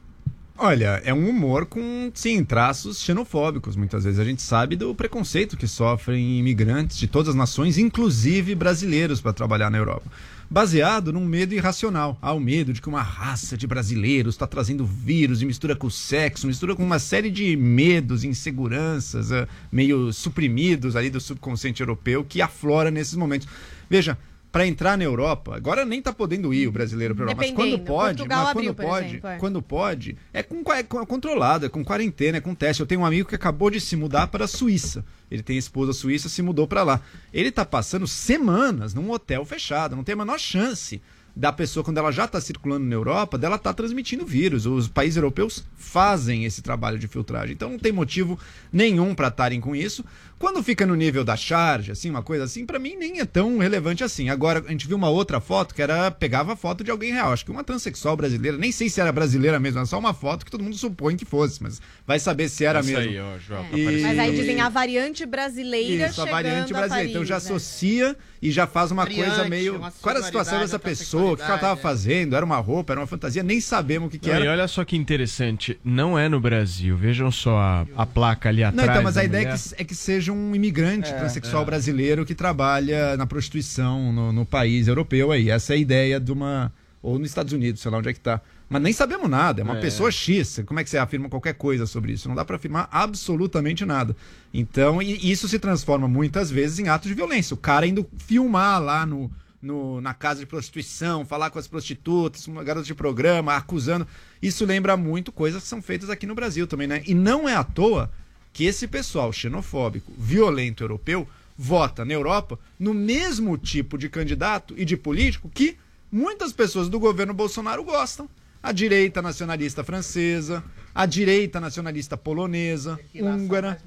Olha, é um humor com, sim, traços xenofóbicos. Muitas vezes a gente sabe do preconceito que sofrem imigrantes de todas as nações, inclusive brasileiros, para trabalhar na Europa. Baseado num medo irracional. Há o medo de que uma raça de brasileiros está trazendo vírus e mistura com o sexo, mistura com uma série de medos, inseguranças, meio suprimidos ali do subconsciente europeu que aflora nesses momentos. Veja, para entrar na Europa, agora nem tá podendo ir o brasileiro para Europa, mas quando pode, mas quando, abriu, pode exemplo, é. quando pode, é com é controlado, é com quarentena, é com teste. Eu tenho um amigo que acabou de se mudar para a Suíça. Ele tem esposa suíça, se mudou para lá. Ele tá passando semanas num hotel fechado, não tem a menor chance da pessoa, quando ela já está circulando na Europa, dela está transmitindo vírus. Os países europeus fazem esse trabalho de filtragem. Então não tem motivo nenhum para estarem com isso. Quando fica no nível da charge, assim, uma coisa assim, para mim nem é tão relevante assim. Agora, a gente viu uma outra foto que era pegava a foto de alguém real. Acho que uma transexual brasileira, nem sei se era brasileira mesmo, era só uma foto que todo mundo supõe que fosse, mas vai saber se era mesmo. Aí, ó, João, é. e... Mas aí dizem a variante brasileira isso, chegando a variante brasileira. A Paris, então já associa é. e já faz uma variante, coisa meio... Uma qual era a situação dessa pessoa? O que ela estava fazendo, era uma roupa, era uma fantasia, nem sabemos o que, que não, era. E olha só que interessante, não é no Brasil, vejam só a, a placa ali atrás. Não, então, mas a mulher. ideia é que, é que seja um imigrante é, transexual é. brasileiro que trabalha na prostituição no, no país europeu aí, essa é a ideia de uma, ou nos Estados Unidos, sei lá onde é que está. Mas nem sabemos nada, é uma é. pessoa X, como é que você afirma qualquer coisa sobre isso? Não dá para afirmar absolutamente nada. Então, e isso se transforma muitas vezes em atos de violência, o cara indo filmar lá no... no, na casa de prostituição, falar com as prostitutas, uma garota de programa, acusando. Isso lembra muito coisas que são feitas aqui no Brasil também, né? E não é à toa que esse pessoal xenofóbico, violento europeu, vota na Europa no mesmo tipo de candidato e de político que muitas pessoas do governo Bolsonaro gostam. A direita nacionalista francesa, a direita nacionalista polonesa, húngara.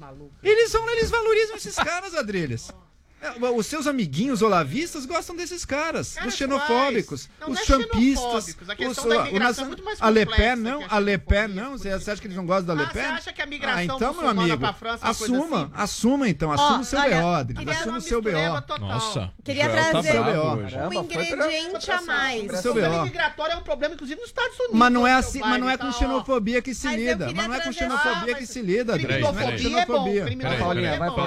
Eles, são, eles valorizam esses caras, Adrilles. Os seus amiguinhos olavistas gostam desses caras, caras os xenofóbicos, não, os não é champistas. Os, o, o nacion... é muito mais a Le Pen não, a, a Le Pen não. Você acha que eles não gostam da Le Pen? Ah, você acha que a migração ah, então, meu amigo, pra França é assuma, assim? assuma então, assuma oh, o seu B O, assuma o seu B O. Nossa, queria trazer tá um ingrediente a mais. O problema migratório é um problema, inclusive, nos Estados Unidos. Mas não é assim, mas não é com xenofobia que se lida, mas não é com xenofobia que se lida. Xenofobia é bom, criminologia é bom.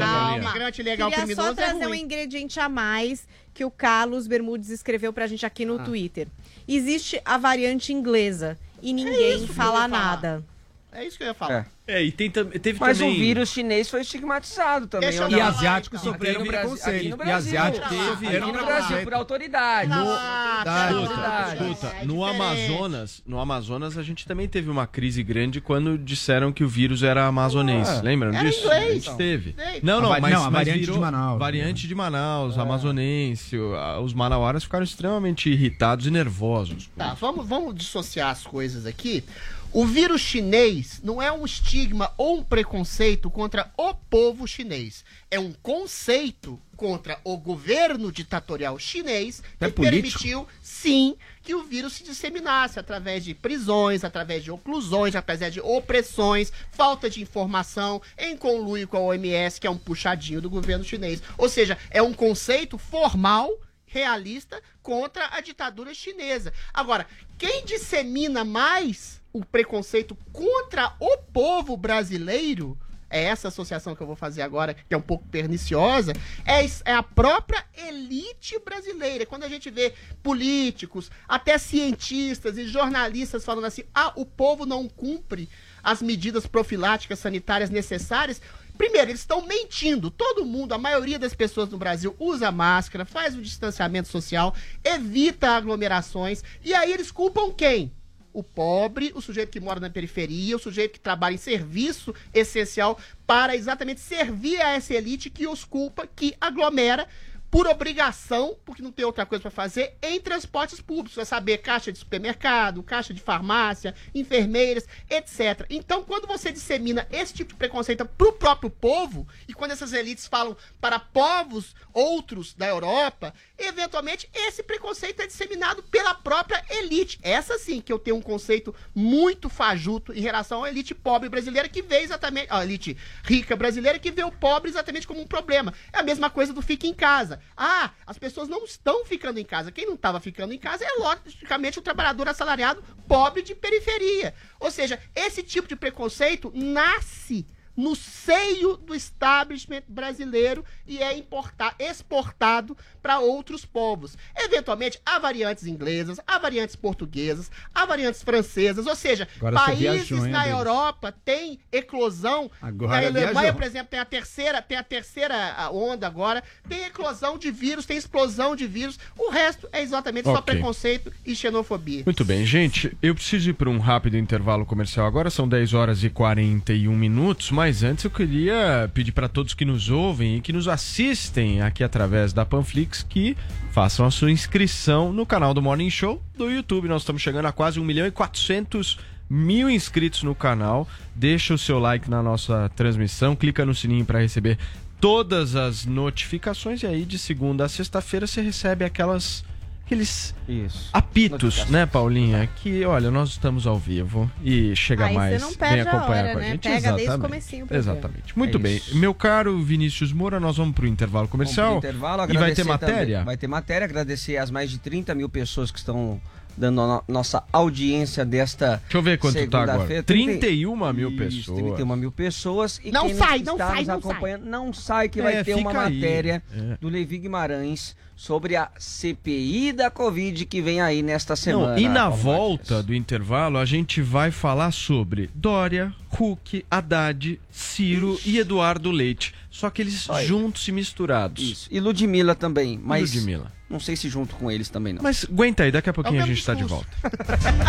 Migrante legal, criminoso é ruim. Um ingrediente a mais que o Carlos Bermudes escreveu pra gente aqui no ah. Twitter. Existe a variante inglesa e ninguém é fala nada. É isso que eu ia falar. É, é e tem, teve Mas também... o vírus chinês foi estigmatizado também. Deixa e asiáticos então. sofreram preconceito. E asiáticos sofreram preconceito por autoridade. No... autoridade. Escuta, escuta. É no, Amazonas, no Amazonas a gente também teve uma crise grande quando disseram que o vírus era amazonense. Ah, Lembram era disso? Inglês, a gente então. teve. Não, não, mas, não, a mas variante virou de Manaus. Variante de Manaus, é. amazonense. Os manauaras ficaram extremamente irritados e nervosos. Tá, vamos, vamos dissociar as coisas aqui. O vírus chinês não é um estigma ou um preconceito contra o povo chinês. É um conceito contra o governo ditatorial chinês que é permitiu, sim, que o vírus se disseminasse através de prisões, através de oclusões, através de opressões, falta de informação, em conluio com a O M S, que é um puxadinho do governo chinês. Ou seja, é um conceito formal, realista, contra a ditadura chinesa. Agora, quem dissemina mais o preconceito contra o povo brasileiro, é essa associação que eu vou fazer agora, que é um pouco perniciosa, é, é a própria elite brasileira. Quando a gente vê políticos, até cientistas e jornalistas falando assim, ah, o povo não cumpre as medidas profiláticas sanitárias necessárias, primeiro, eles estão mentindo. Todo mundo, a maioria das pessoas no Brasil usa máscara, faz o distanciamento social, evita aglomerações. E aí eles culpam quem? O pobre, o sujeito que mora na periferia, o sujeito que trabalha em serviço essencial para exatamente servir a essa elite que os culpa, que aglomera por obrigação, porque não tem outra coisa para fazer, em transportes públicos. É saber caixa de supermercado, caixa de farmácia, enfermeiras, etcétera. Então, quando você dissemina esse tipo de preconceito para o próprio povo, e quando essas elites falam para povos outros da Europa, eventualmente esse preconceito é disseminado pela própria elite. Essa sim que eu tenho um conceito muito fajuto em relação à elite pobre brasileira, que vê exatamente... a elite rica brasileira, que vê o pobre exatamente como um problema. É a mesma coisa do fica em casa. Ah, as pessoas não estão ficando em casa. Quem não estava ficando em casa é, logicamente, o trabalhador assalariado pobre de periferia. Ou seja, esse tipo de preconceito nasce no seio do establishment brasileiro e é importado, exportado para outros povos. Eventualmente, há variantes inglesas, há variantes portuguesas, há variantes francesas, ou seja, agora países viajou, hein, na Deus. Europa têm eclosão. Agora na Alemanha, viajou. por exemplo, tem a terceira, tem a terceira onda agora, tem eclosão de vírus, tem explosão de vírus. O resto é exatamente okay. só preconceito e xenofobia. Muito bem, gente, eu preciso ir para um rápido intervalo comercial agora, são dez horas e quarenta e um minutos, mas Mas antes eu queria pedir para todos que nos ouvem e que nos assistem aqui através da Panflix que façam a sua inscrição no canal do Morning Show do YouTube. Nós estamos chegando a quase um milhão e quatrocentos mil inscritos no canal. Deixa o seu like na nossa transmissão, clica no sininho para receber todas as notificações e aí de segunda a sexta-feira você recebe aquelas... aqueles Isso. apitos, né, Paulinha? Que, olha, nós estamos ao vivo e chega ah, mais, você não perde vem acompanhar a hora, com a né? gente. Pega Exatamente. desde o comecinho. Exatamente. Muito é bem. Isso. Meu caro Vinícius Moura, nós vamos para o intervalo comercial. Vamos pro intervalo, e vai ter matéria? Também. Vai ter matéria. Agradecer às mais de trinta mil pessoas que estão dando a nossa audiência desta Deixa eu ver quanto está agora. trinta e uma mil Isso, pessoas. trinta e uma mil pessoas. E não quem sai, não sai, não sai. Não sai que é, vai ter uma aí. matéria é. do Levi Guimarães sobre a C P I da Covid que vem aí nesta semana. Não, e na volta Matias. do intervalo a gente vai falar sobre Doria, Huck, Haddad, Ciro Ixi. e Eduardo Leite. Só que eles Só juntos ele. e misturados. Isso. E Ludmilla também, mas Ludmilla. Não sei se junto com eles também não. Mas aguenta aí, daqui a pouquinho é a gente está de volta.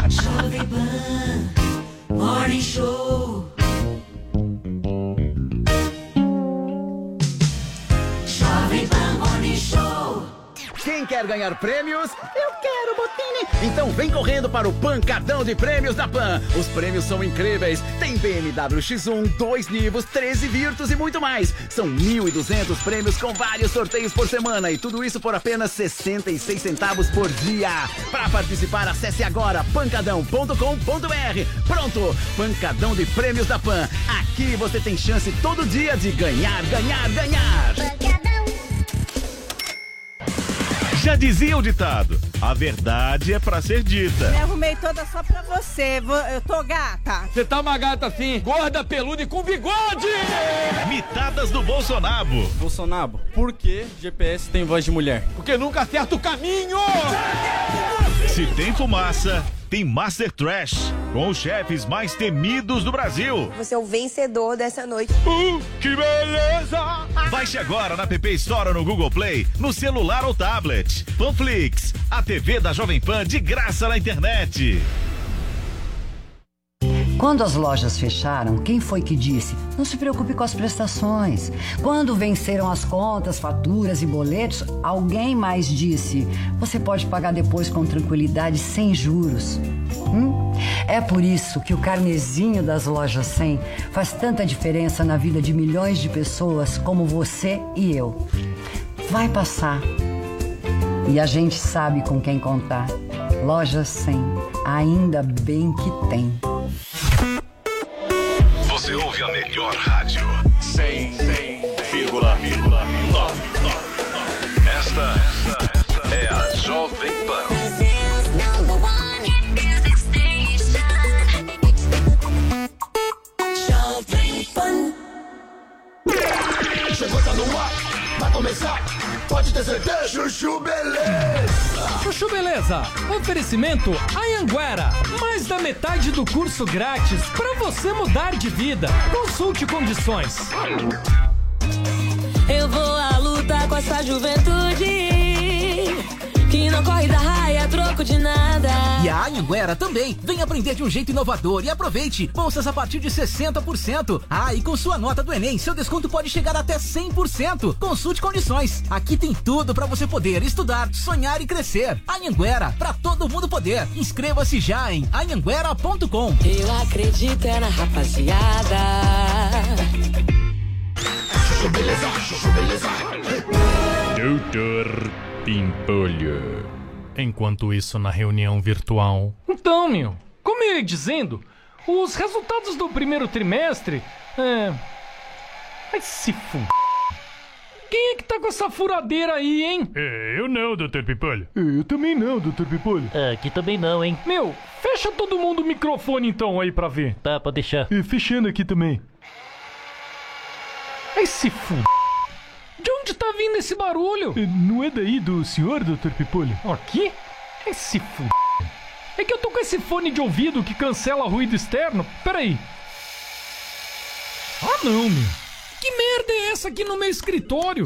Jovem Pan, Morning Show. Jovem Pan Morning Show. Quem quer ganhar prêmios? Eu quero, Botini! Então vem correndo para o Pancadão de Prêmios da Pan. Os prêmios são incríveis. Tem B M W X um, dois Nivos, treze Virtus e muito mais. São mil e duzentos prêmios com vários sorteios por semana. E tudo isso por apenas sessenta e seis centavos por dia. Para participar, acesse agora pancadão ponto com ponto b r. Pronto! Pancadão de Prêmios da Pan. Aqui você tem chance todo dia de ganhar, ganhar, ganhar. Pancadão. Já dizia o ditado, a verdade é pra ser dita. Eu arrumei toda só pra você, eu tô gata. Você tá uma gata assim, gorda, peluda e com bigode! Mitadas do Bolsonaro. Bolsonaro, por que G P S tem voz de mulher? Porque nunca acerta o caminho! Se tem fumaça, tem Master Trash, com os chefes mais temidos do Brasil. Você é o vencedor dessa noite. Uh, que beleza! Baixe agora na App Store ou no Google Play, no celular ou tablet. Panflix, a T V da Jovem Pan de graça na internet. Quando as lojas fecharam, quem foi que disse? Não se preocupe com as prestações. Quando venceram as contas, faturas e boletos, alguém mais disse: você pode pagar depois com tranquilidade, sem juros. Hum? É por isso que o carnezinho das Lojas Cem faz tanta diferença na vida de milhões de pessoas como você e eu. Vai passar. E a gente sabe com quem contar. Lojas Cem, ainda bem que tem. Você ouve a melhor rádio. cem vírgula nove nove nove. Esta é a Jovem Pan. Jovem Pan. Chegou, tá no ar, vai começar. Pode ter certeza, Chuchu Beleza. Chuchu Beleza, oferecimento Anhanguera. Mais da metade do curso grátis para você mudar de vida. Consulte condições. Eu vou à luta com essa juventude que não corre da raia, troco de nada. E a Anhanguera também. Vem aprender de um jeito inovador e aproveite. Bolsas a partir de sessenta por cento. Ah, e com sua nota do Enem, seu desconto pode chegar até cem por cento. Consulte condições. Aqui tem tudo pra você poder estudar, sonhar e crescer. Anhanguera, pra todo mundo poder. Inscreva-se já em anhanguera ponto com. Eu acredito é na rapaziada. Chuchu Beleza, Chuchu Beleza. Doutor Pimpolho. Enquanto isso, na reunião virtual... Então, meu, como eu ia dizendo, os resultados do primeiro trimestre... É... Ai, se f... Quem é que tá com essa furadeira aí, hein? É, eu não, doutor Pimpolho. Eu também não, doutor Pimpolho. É, aqui também não, hein? Meu, fecha todo mundo o microfone então aí pra ver. Tá, pode deixar. E fechando aqui também. Ai, se f... De onde tá vindo esse barulho? Não é daí do senhor, doutor Pimpolho? Aqui? Esse f... É que eu tô com esse fone de ouvido que cancela ruído externo. Peraí. Ah, não, meu. Que merda é essa aqui no meu escritório?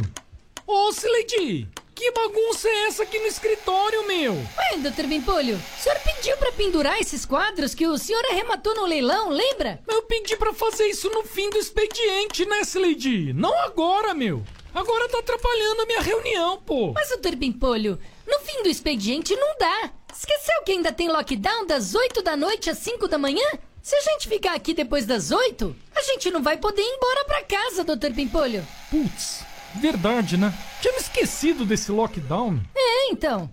Ô, Cileide, que bagunça é essa aqui no escritório, meu? Ué, doutor Pimpolho, o senhor pediu pra pendurar esses quadros que o senhor arrematou no leilão, lembra? Eu pedi pra fazer isso no fim do expediente, né, Cileide? Não agora, meu. Agora tá atrapalhando a minha reunião, pô. Mas, doutor Pimpolho, no fim do expediente não dá. Esqueceu que ainda tem lockdown das oito da noite às cinco da manhã? Se a gente ficar aqui depois das oito, a gente não vai poder ir embora pra casa, doutor Pimpolho. Putz, verdade, né? Tinha me esquecido desse lockdown. É, então.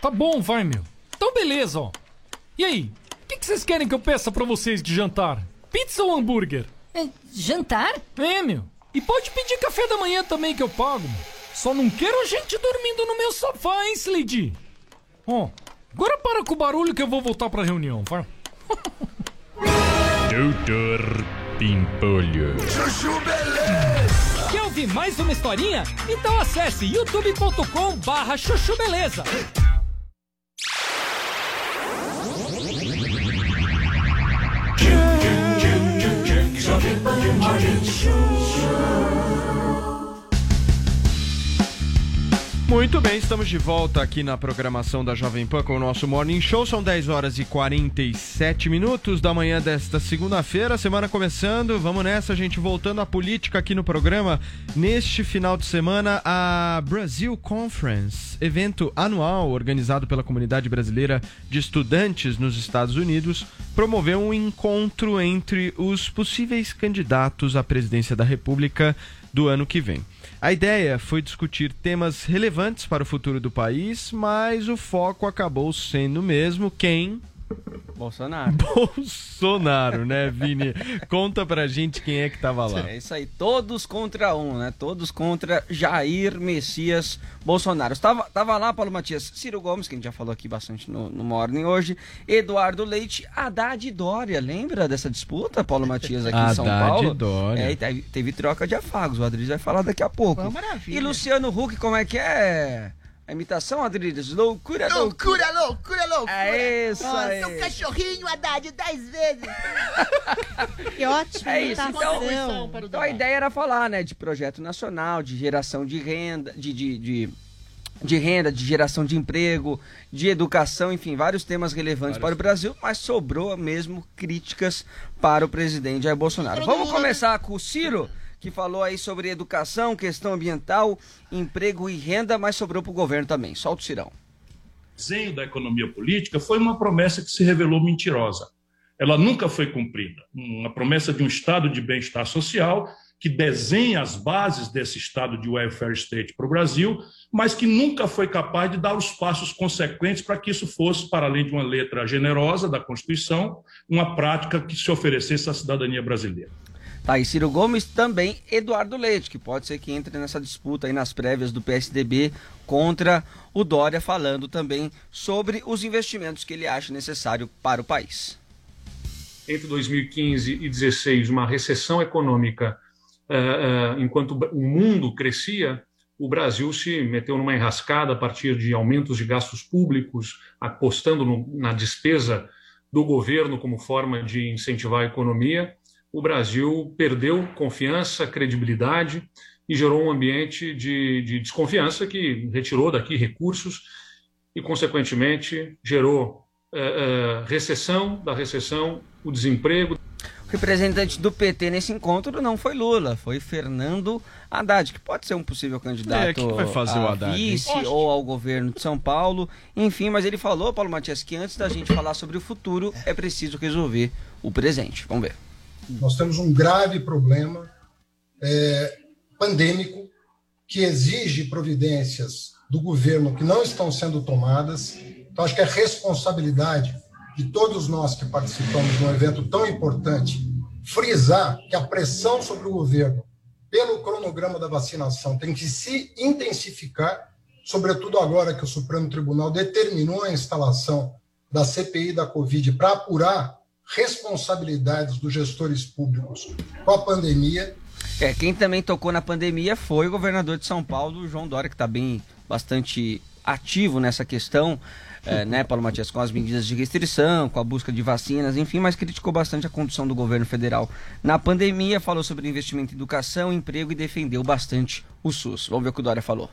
Tá bom, vai, meu. Então, beleza, ó. E aí, o que, que vocês querem que eu peça pra vocês de jantar? Pizza ou hambúrguer? É, jantar? É, meu. E pode pedir café da manhã também que eu pago. Só não quero a gente dormindo no meu sofá, hein, Slady? Ó, oh, agora para com o barulho que eu vou voltar pra reunião, vai. doutor Pimpolho. Chuchu Beleza! Quer ouvir mais uma historinha? Então acesse youtube.com barra chuchu beleza. Jovem Pan Morning Show. Muito bem, estamos de volta aqui na programação da Jovem Pan com o nosso Morning Show. São dez horas e quarenta e sete minutos da manhã desta segunda-feira, semana começando. Vamos nessa, gente, voltando à política aqui no programa. Neste final de semana, a Brasil Conference, evento anual organizado pela comunidade brasileira de estudantes nos Estados Unidos, promoveu um encontro entre os possíveis candidatos à presidência da República do ano que vem. A ideia foi discutir temas relevantes para o futuro do país, mas o foco acabou sendo mesmo quem... Bolsonaro. Bolsonaro, né, Vini? Conta pra gente quem é que tava lá. É isso aí, todos contra um, né? Todos contra Jair Messias Bolsonaro. Tava, tava lá Paulo Matias, Ciro Gomes, que a gente já falou aqui bastante no, no Morning hoje, Eduardo Leite, Haddad e Doria. Lembra dessa disputa, Paulo Matias, aqui em São Paulo? Haddad e Doria. É, teve, teve troca de afagos, o Adrilles vai falar daqui a pouco. Uma maravilha. E Luciano Huck, como é que é? A imitação, Adrilles? Loucura, loucura, loucura, loucura, loucura. É isso aí. Nossa, um cachorrinho, Haddad, dez vezes. Que ótimo. É isso, então, então a ideia era falar, né, de projeto nacional, de geração de renda, de... de, de... de renda, de geração de emprego, de educação, enfim, vários temas relevantes vários. para o Brasil, mas sobrou mesmo críticas para o presidente Jair Bolsonaro. Vamos começar com o Ciro, que falou aí sobre educação, questão ambiental, emprego e renda, mas sobrou para o governo também. Solta o Cirão. O desenho da economia política foi uma promessa que se revelou mentirosa. Ela nunca foi cumprida. Uma promessa de um estado de bem-estar social que desenha as bases desse estado de welfare state para o Brasil, mas que nunca foi capaz de dar os passos consequentes para que isso fosse, para além de uma letra generosa da Constituição, uma prática que se oferecesse à cidadania brasileira. Tá, e Ciro Gomes também, Eduardo Leite, que pode ser que entre nessa disputa aí nas prévias do P S D B contra o Doria, falando também sobre os investimentos que ele acha necessário para o país. Entre dois mil e quinze e dois mil e dezesseis, uma recessão econômica. Uh, uh, enquanto o mundo crescia, o Brasil se meteu numa enrascada a partir de aumentos de gastos públicos, apostando no, na despesa do governo como forma de incentivar a economia. O Brasil perdeu confiança, credibilidade e gerou um ambiente de, de desconfiança que retirou daqui recursos e, consequentemente, gerou uh, uh, recessão, da recessão, o desemprego. O representante do P T nesse encontro não foi Lula, foi Fernando Haddad, que pode ser um possível candidato é, que vai fazer a Haddad, vice hein? ou ao governo de São Paulo. Enfim, mas ele falou, Paulo Matias, que antes da gente falar sobre o futuro, é preciso resolver o presente. Vamos ver. Nós temos um grave problema é, pandêmico que exige providências do governo que não estão sendo tomadas. Então, acho que é responsabilidade de todos nós que participamos de um evento tão importante, frisar que a pressão sobre o governo pelo cronograma da vacinação tem que se intensificar, sobretudo agora que o Supremo Tribunal determinou a instalação da C P I da Covid para apurar responsabilidades dos gestores públicos com a pandemia. É, quem também tocou na pandemia foi o governador de São Paulo, João Doria, que está bem, bastante ativo nessa questão, É, né, Paulo Matias, com as medidas de restrição, com a busca de vacinas, enfim, mas criticou bastante a condução do governo federal na pandemia, falou sobre investimento em educação, emprego e defendeu bastante o SUS. Vamos ver o que o Doria falou.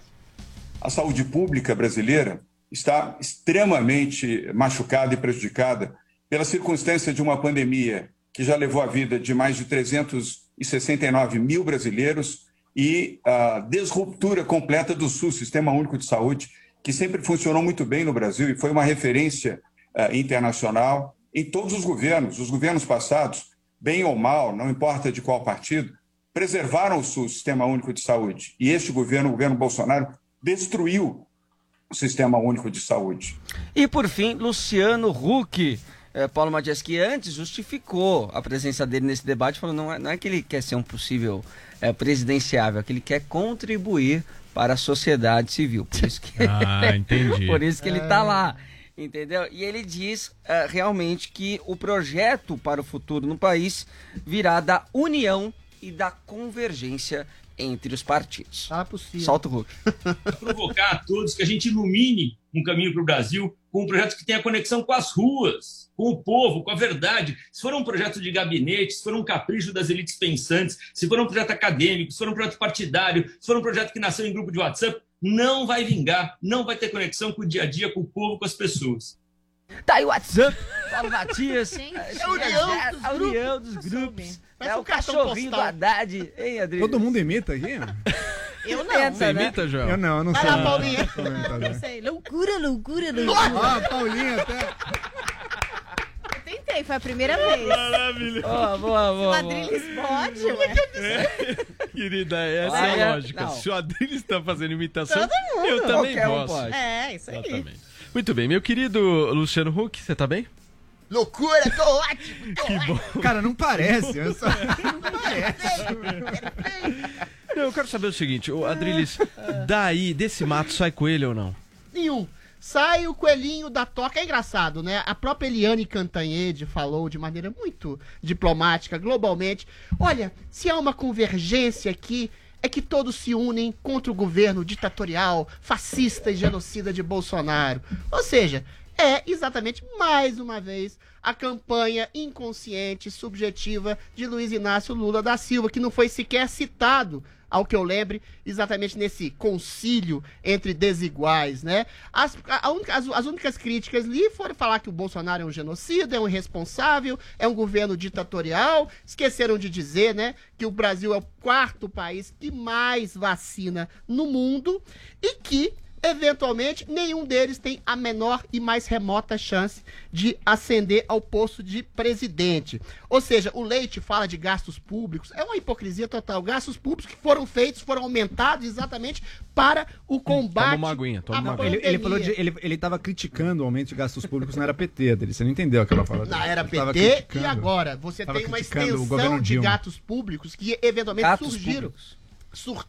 A saúde pública brasileira está extremamente machucada e prejudicada pela circunstância de uma pandemia que já levou a vida de mais de trezentos e sessenta e nove mil brasileiros e a desruptura completa do SUS, Sistema Único de Saúde, que sempre funcionou muito bem no Brasil e foi uma referência uh, internacional em todos os governos. Os governos passados, bem ou mal, não importa de qual partido, preservaram o SUS, Sistema Único de Saúde. E este governo, o governo Bolsonaro, destruiu o Sistema Único de Saúde. E, por fim, Luciano Huck. É, Paulo Matias, que antes justificou a presença dele nesse debate, falou não é, não é que ele quer ser um possível é, presidenciável, é que ele quer contribuir para a sociedade civil. Por isso que, ah, entendi. Por isso que ele está lá, entendeu? E ele diz uh, realmente que o projeto para o futuro no país virá da união e da convergência entre os partidos. Ah, possível. Solta o Huck. Provocar a todos que a gente ilumine um caminho para o Brasil com um projeto que tenha conexão com as ruas, com o povo, com a verdade. Se for um projeto de gabinete, se for um capricho das elites pensantes, se for um projeto acadêmico, se for um projeto partidário, se for um projeto que nasceu em grupo de WhatsApp, não vai vingar, não vai ter conexão com o dia a dia, com o povo, com as pessoas. Tá aí o WhatsApp, Paulo Matias, sim, é a união, é, dos, a união grupos. dos grupos, é o cachorrinho postal. do Haddad, hein, Adrilles? Todo mundo imita aqui? Eu não. Você imita, Joel? Eu não, eu não sei. Vai lá, Paulinha. Não sei, loucura, loucura, loucura. Ó, ah, Paulinha até... Eu tentei, foi a primeira vez. Maravilhoso. Ó, oh, boa, boa. Se o Adrilles pode, ué. É. Querida, essa Olha, é a lógica. Não. Se o Adrilles tá fazendo imitação, eu também Qualquer posso. Um é, isso aí. Exatamente. Muito bem, meu querido Luciano Huck, você tá bem? Loucura, tô ótimo, tô ótimo. Bom. Cara, não parece, eu só... não parece. Não, eu quero saber o seguinte, o Adrilles, daí, desse mato, sai coelho ou não? Nenhum. Sai o coelhinho da toca, é engraçado, né? A própria Eliane Cantanhede falou de maneira muito diplomática, globalmente. Olha, se há uma convergência aqui... é que todos se unem contra o governo ditatorial, fascista e genocida de Bolsonaro. Ou seja, é exatamente, mais uma vez, a campanha inconsciente, subjetiva de Luiz Inácio Lula da Silva, que não foi sequer citado, ao que eu lembre, exatamente nesse concílio entre desiguais, né? As, a, a única, as, as únicas críticas ali foram falar que o Bolsonaro é um genocida, é um irresponsável, é um governo ditatorial. Esqueceram de dizer, né, que o Brasil é o quarto país que mais vacina no mundo e que, eventualmente, nenhum deles tem a menor e mais remota chance de ascender ao posto de presidente. Ou seja, o Leite fala de gastos públicos, é uma hipocrisia total. Gastos públicos que foram feitos, foram aumentados exatamente para o combate... Toma uma aguinha, toma uma aguinha. Ele, ele falou de, ele, ele tava criticando o aumento de gastos públicos, não era P T dele, você não entendeu aquela fala dele. Não, era P T e agora você tem uma extensão de gastos públicos que eventualmente gastos surgiram. Públicos.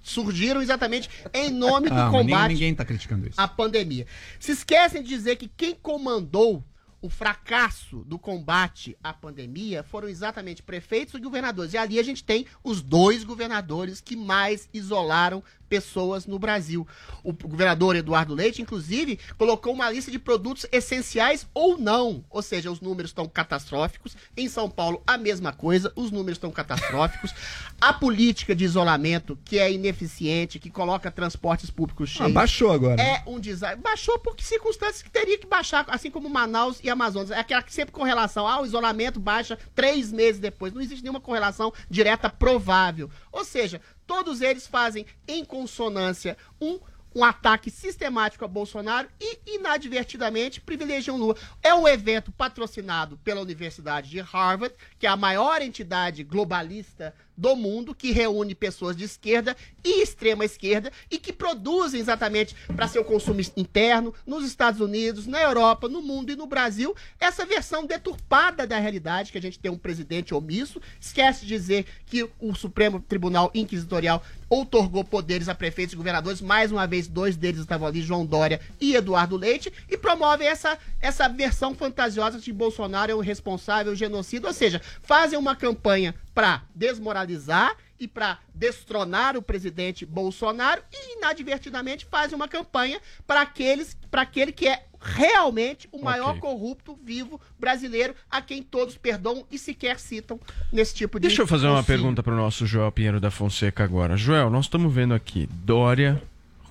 Surgiram exatamente em nome do ah, combate ninguém tá criticando isso. à pandemia. Se esquecem de dizer que quem comandou o fracasso do combate à pandemia foram exatamente prefeitos e governadores. E ali a gente tem os dois governadores que mais isolaram pessoas no Brasil. O governador Eduardo Leite, inclusive, colocou uma lista de produtos essenciais ou não. Ou seja, os números estão catastróficos. Em São Paulo, a mesma coisa. Os números estão catastróficos. A política de isolamento, que é ineficiente, que coloca transportes públicos cheios. Ah, baixou agora. É um desastre. Baixou por circunstâncias que teria que baixar, assim como Manaus e Amazonas. É aquela que sempre correlação ao isolamento baixa três meses depois. Não existe nenhuma correlação direta provável. Ou seja, todos eles fazem em consonância um, um ataque sistemático a Bolsonaro e inadvertidamente privilegiam Lula. É um evento patrocinado pela Universidade de Harvard, que é a maior entidade globalista do mundo, que reúne pessoas de esquerda e extrema esquerda e que produzem exatamente para seu consumo interno, nos Estados Unidos, na Europa, no mundo e no Brasil, essa versão deturpada da realidade, que a gente tem um presidente omisso, esquece de dizer que o Supremo Tribunal Inquisitorial outorgou poderes a prefeitos e governadores, mais uma vez dois deles estavam ali, João Dória e Eduardo Leite, e promove essa, essa versão fantasiosa de Bolsonaro é o responsável, o genocida, ou seja, fazem uma campanha para desmoralizar e para destronar o presidente Bolsonaro e, inadvertidamente, fazem uma campanha para aqueles, para aquele que é realmente o maior okay. corrupto vivo brasileiro, a quem todos perdoam e sequer citam nesse tipo de... Deixa eu fazer uma pergunta para o nosso Joel Pinheiro da Fonseca agora. Joel, nós estamos vendo aqui Dória,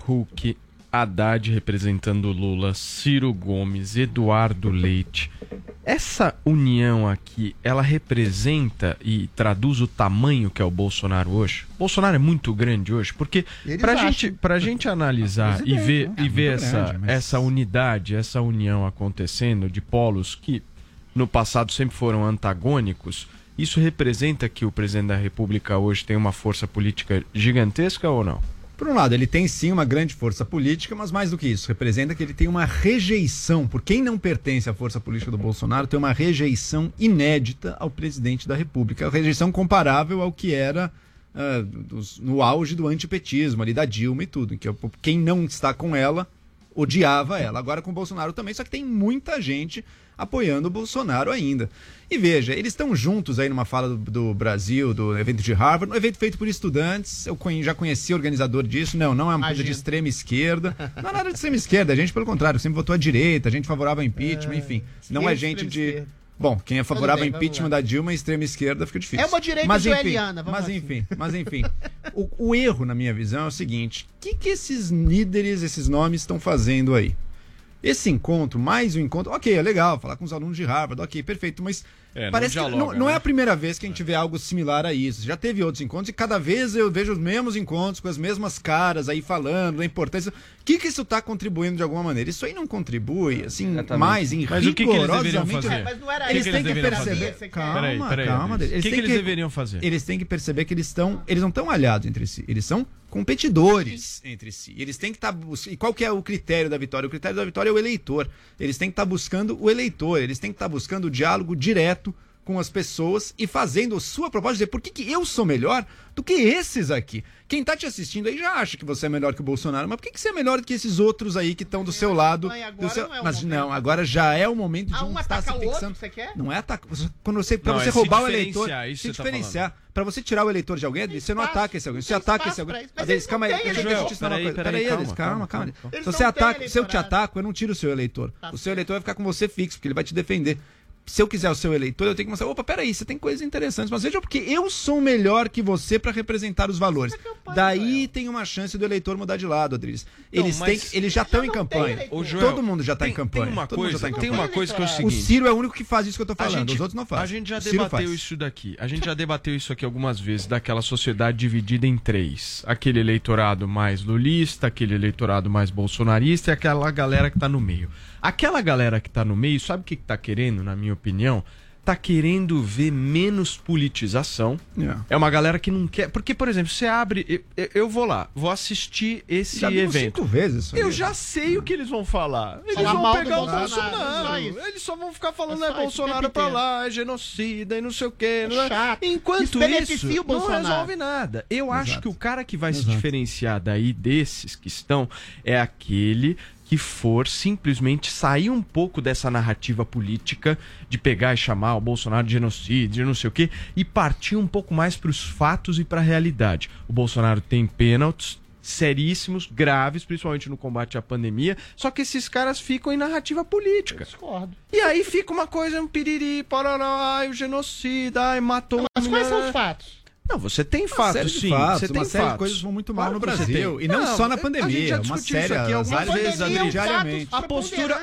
Huck, Haddad representando Lula, Ciro Gomes, Eduardo Leite. Essa união aqui, ela representa e traduz o tamanho que é o Bolsonaro hoje? O Bolsonaro é muito grande hoje, porque pra gente, pra gente analisar e ver, né? e ver é essa, grande, mas... essa unidade, essa união acontecendo de polos que no passado sempre foram antagônicos, isso representa que o presidente da República hoje tem uma força política gigantesca ou não? Por um lado, ele tem sim uma grande força política, mas mais do que isso, representa que ele tem uma rejeição, por quem não pertence à força política do Bolsonaro, tem uma rejeição inédita ao presidente da República, uma rejeição comparável ao que era uh, dos, no auge do antipetismo, ali da Dilma e tudo, em que quem não está com ela odiava ela. Agora com o Bolsonaro também, só que tem muita gente apoiando o Bolsonaro ainda. E veja, eles estão juntos aí numa fala do, do Brasil, do evento de Harvard, um evento feito por estudantes, eu conhe, já conheci o organizador disso, não, não é uma coisa de extrema esquerda, não é nada de extrema esquerda, a gente pelo contrário, sempre votou à direita, a gente favorava impeachment, é, enfim, não é gente de... Esquerda. Bom, quem é favorável ao impeachment da Dilma e extrema esquerda fica difícil. É uma direita mas, joeliana. Vamos mas, enfim, mas enfim, o, o erro na minha visão é o seguinte, o que, que esses líderes, esses nomes estão fazendo aí? Esse encontro, mais um encontro, ok, é legal, falar com os alunos de Harvard, ok, perfeito, mas é, parece não dialoga, que não, não né? é a primeira vez que a gente vê algo similar a isso. Já teve outros encontros e cada vez eu vejo os mesmos encontros com as mesmas caras aí falando da importância. O que que isso está contribuindo de alguma maneira? Isso aí não contribui, assim, Exatamente. mais, em Mas o que, que eles deveriam fazer? É, mas não era eles, que eles têm que perceber... Fazer? Calma, peraí, peraí, calma. Eles o que, que eles que... deveriam fazer? Eles têm que perceber que eles, estão... eles não estão aliados entre si, eles são... competidores entre si. Eles têm que estar tá bus... E qual que é o critério da vitória? O critério da vitória é o eleitor. Eles têm que estar tá buscando o eleitor. Eles têm que estar tá buscando o diálogo direto com as pessoas e fazendo a sua proposta, dizer por que, que eu sou melhor do que esses aqui. Quem está te assistindo aí já acha que você é melhor que o Bolsonaro, mas por que, que você é melhor do que esses outros aí que estão do seu lado? Mãe, agora do seu... Não é mas momento. Não, agora já é o momento de ah, um estar se fixando. Você quer? Não é atacar. Quando você, para você é roubar o eleitor, se diferenciar. Tá para você tirar o eleitor de alguém, você não ataca esse alguém. Você ataca esse alguém. Mas eles, calma aí, deixa eu te ensinar uma coisa. Peraí, eles, calma, calma. Se você ataca, se eu te ataco, eu não tiro o seu eleitor. O seu eleitor vai ficar com você fixo, porque ele vai te defender. Se eu quiser o seu eleitor, eu tenho que mostrar, opa, peraí, você tem coisas interessantes, mas veja porque eu sou melhor que você para representar os valores. É Daí tem uma chance do eleitor mudar de lado, Adrilles. Eles, não, têm, eles já estão em campanha. Ô, Joel, todo mundo já está em campanha. Tem uma coisa, tá tem uma coisa que é o seguinte. O Ciro é o único que faz isso que eu estou falando, gente, os outros não fazem. A gente já debateu isso daqui. A gente já debateu isso aqui algumas vezes, daquela sociedade dividida em três. Aquele eleitorado mais lulista, aquele eleitorado mais bolsonarista e aquela galera que está no meio. Aquela galera que está no meio, sabe o que está querendo, na minha opinião? Está querendo ver menos politização. Yeah. É uma galera que não quer... Porque, por exemplo, você abre... Eu, eu vou lá, vou assistir esse já evento. Cinco vezes isso aí. Eu já sei o que eles vão falar. Eles falar vão pegar o Bolsonaro. Bolsonaro. Só isso. Eles só vão ficar falando, é, é Bolsonaro pra lá, é genocida e não sei o quê. É chato. Enquanto isso, isso não resolve nada. Eu Exato. acho que o cara que vai Exato. se diferenciar daí desses que estão é aquele... que for simplesmente sair um pouco dessa narrativa política de pegar e chamar o Bolsonaro de genocídio, não sei o quê, e partir um pouco mais para os fatos e para a realidade. O Bolsonaro tem pênaltis seríssimos, graves, principalmente no combate à pandemia, só que esses caras ficam em narrativa política. Eu discordo. E aí fica uma coisa, um piriri, parará, ai, o genocida, ai, matou... Mas quais são os fatos? Não, você tem fatos, sim. Fatos, você tem fatos. Coisas vão muito mal claro no Brasil. E não, não só na pandemia. A gente já uma série, isso aqui algumas vezes, Adrilles. Diariamente. A postura,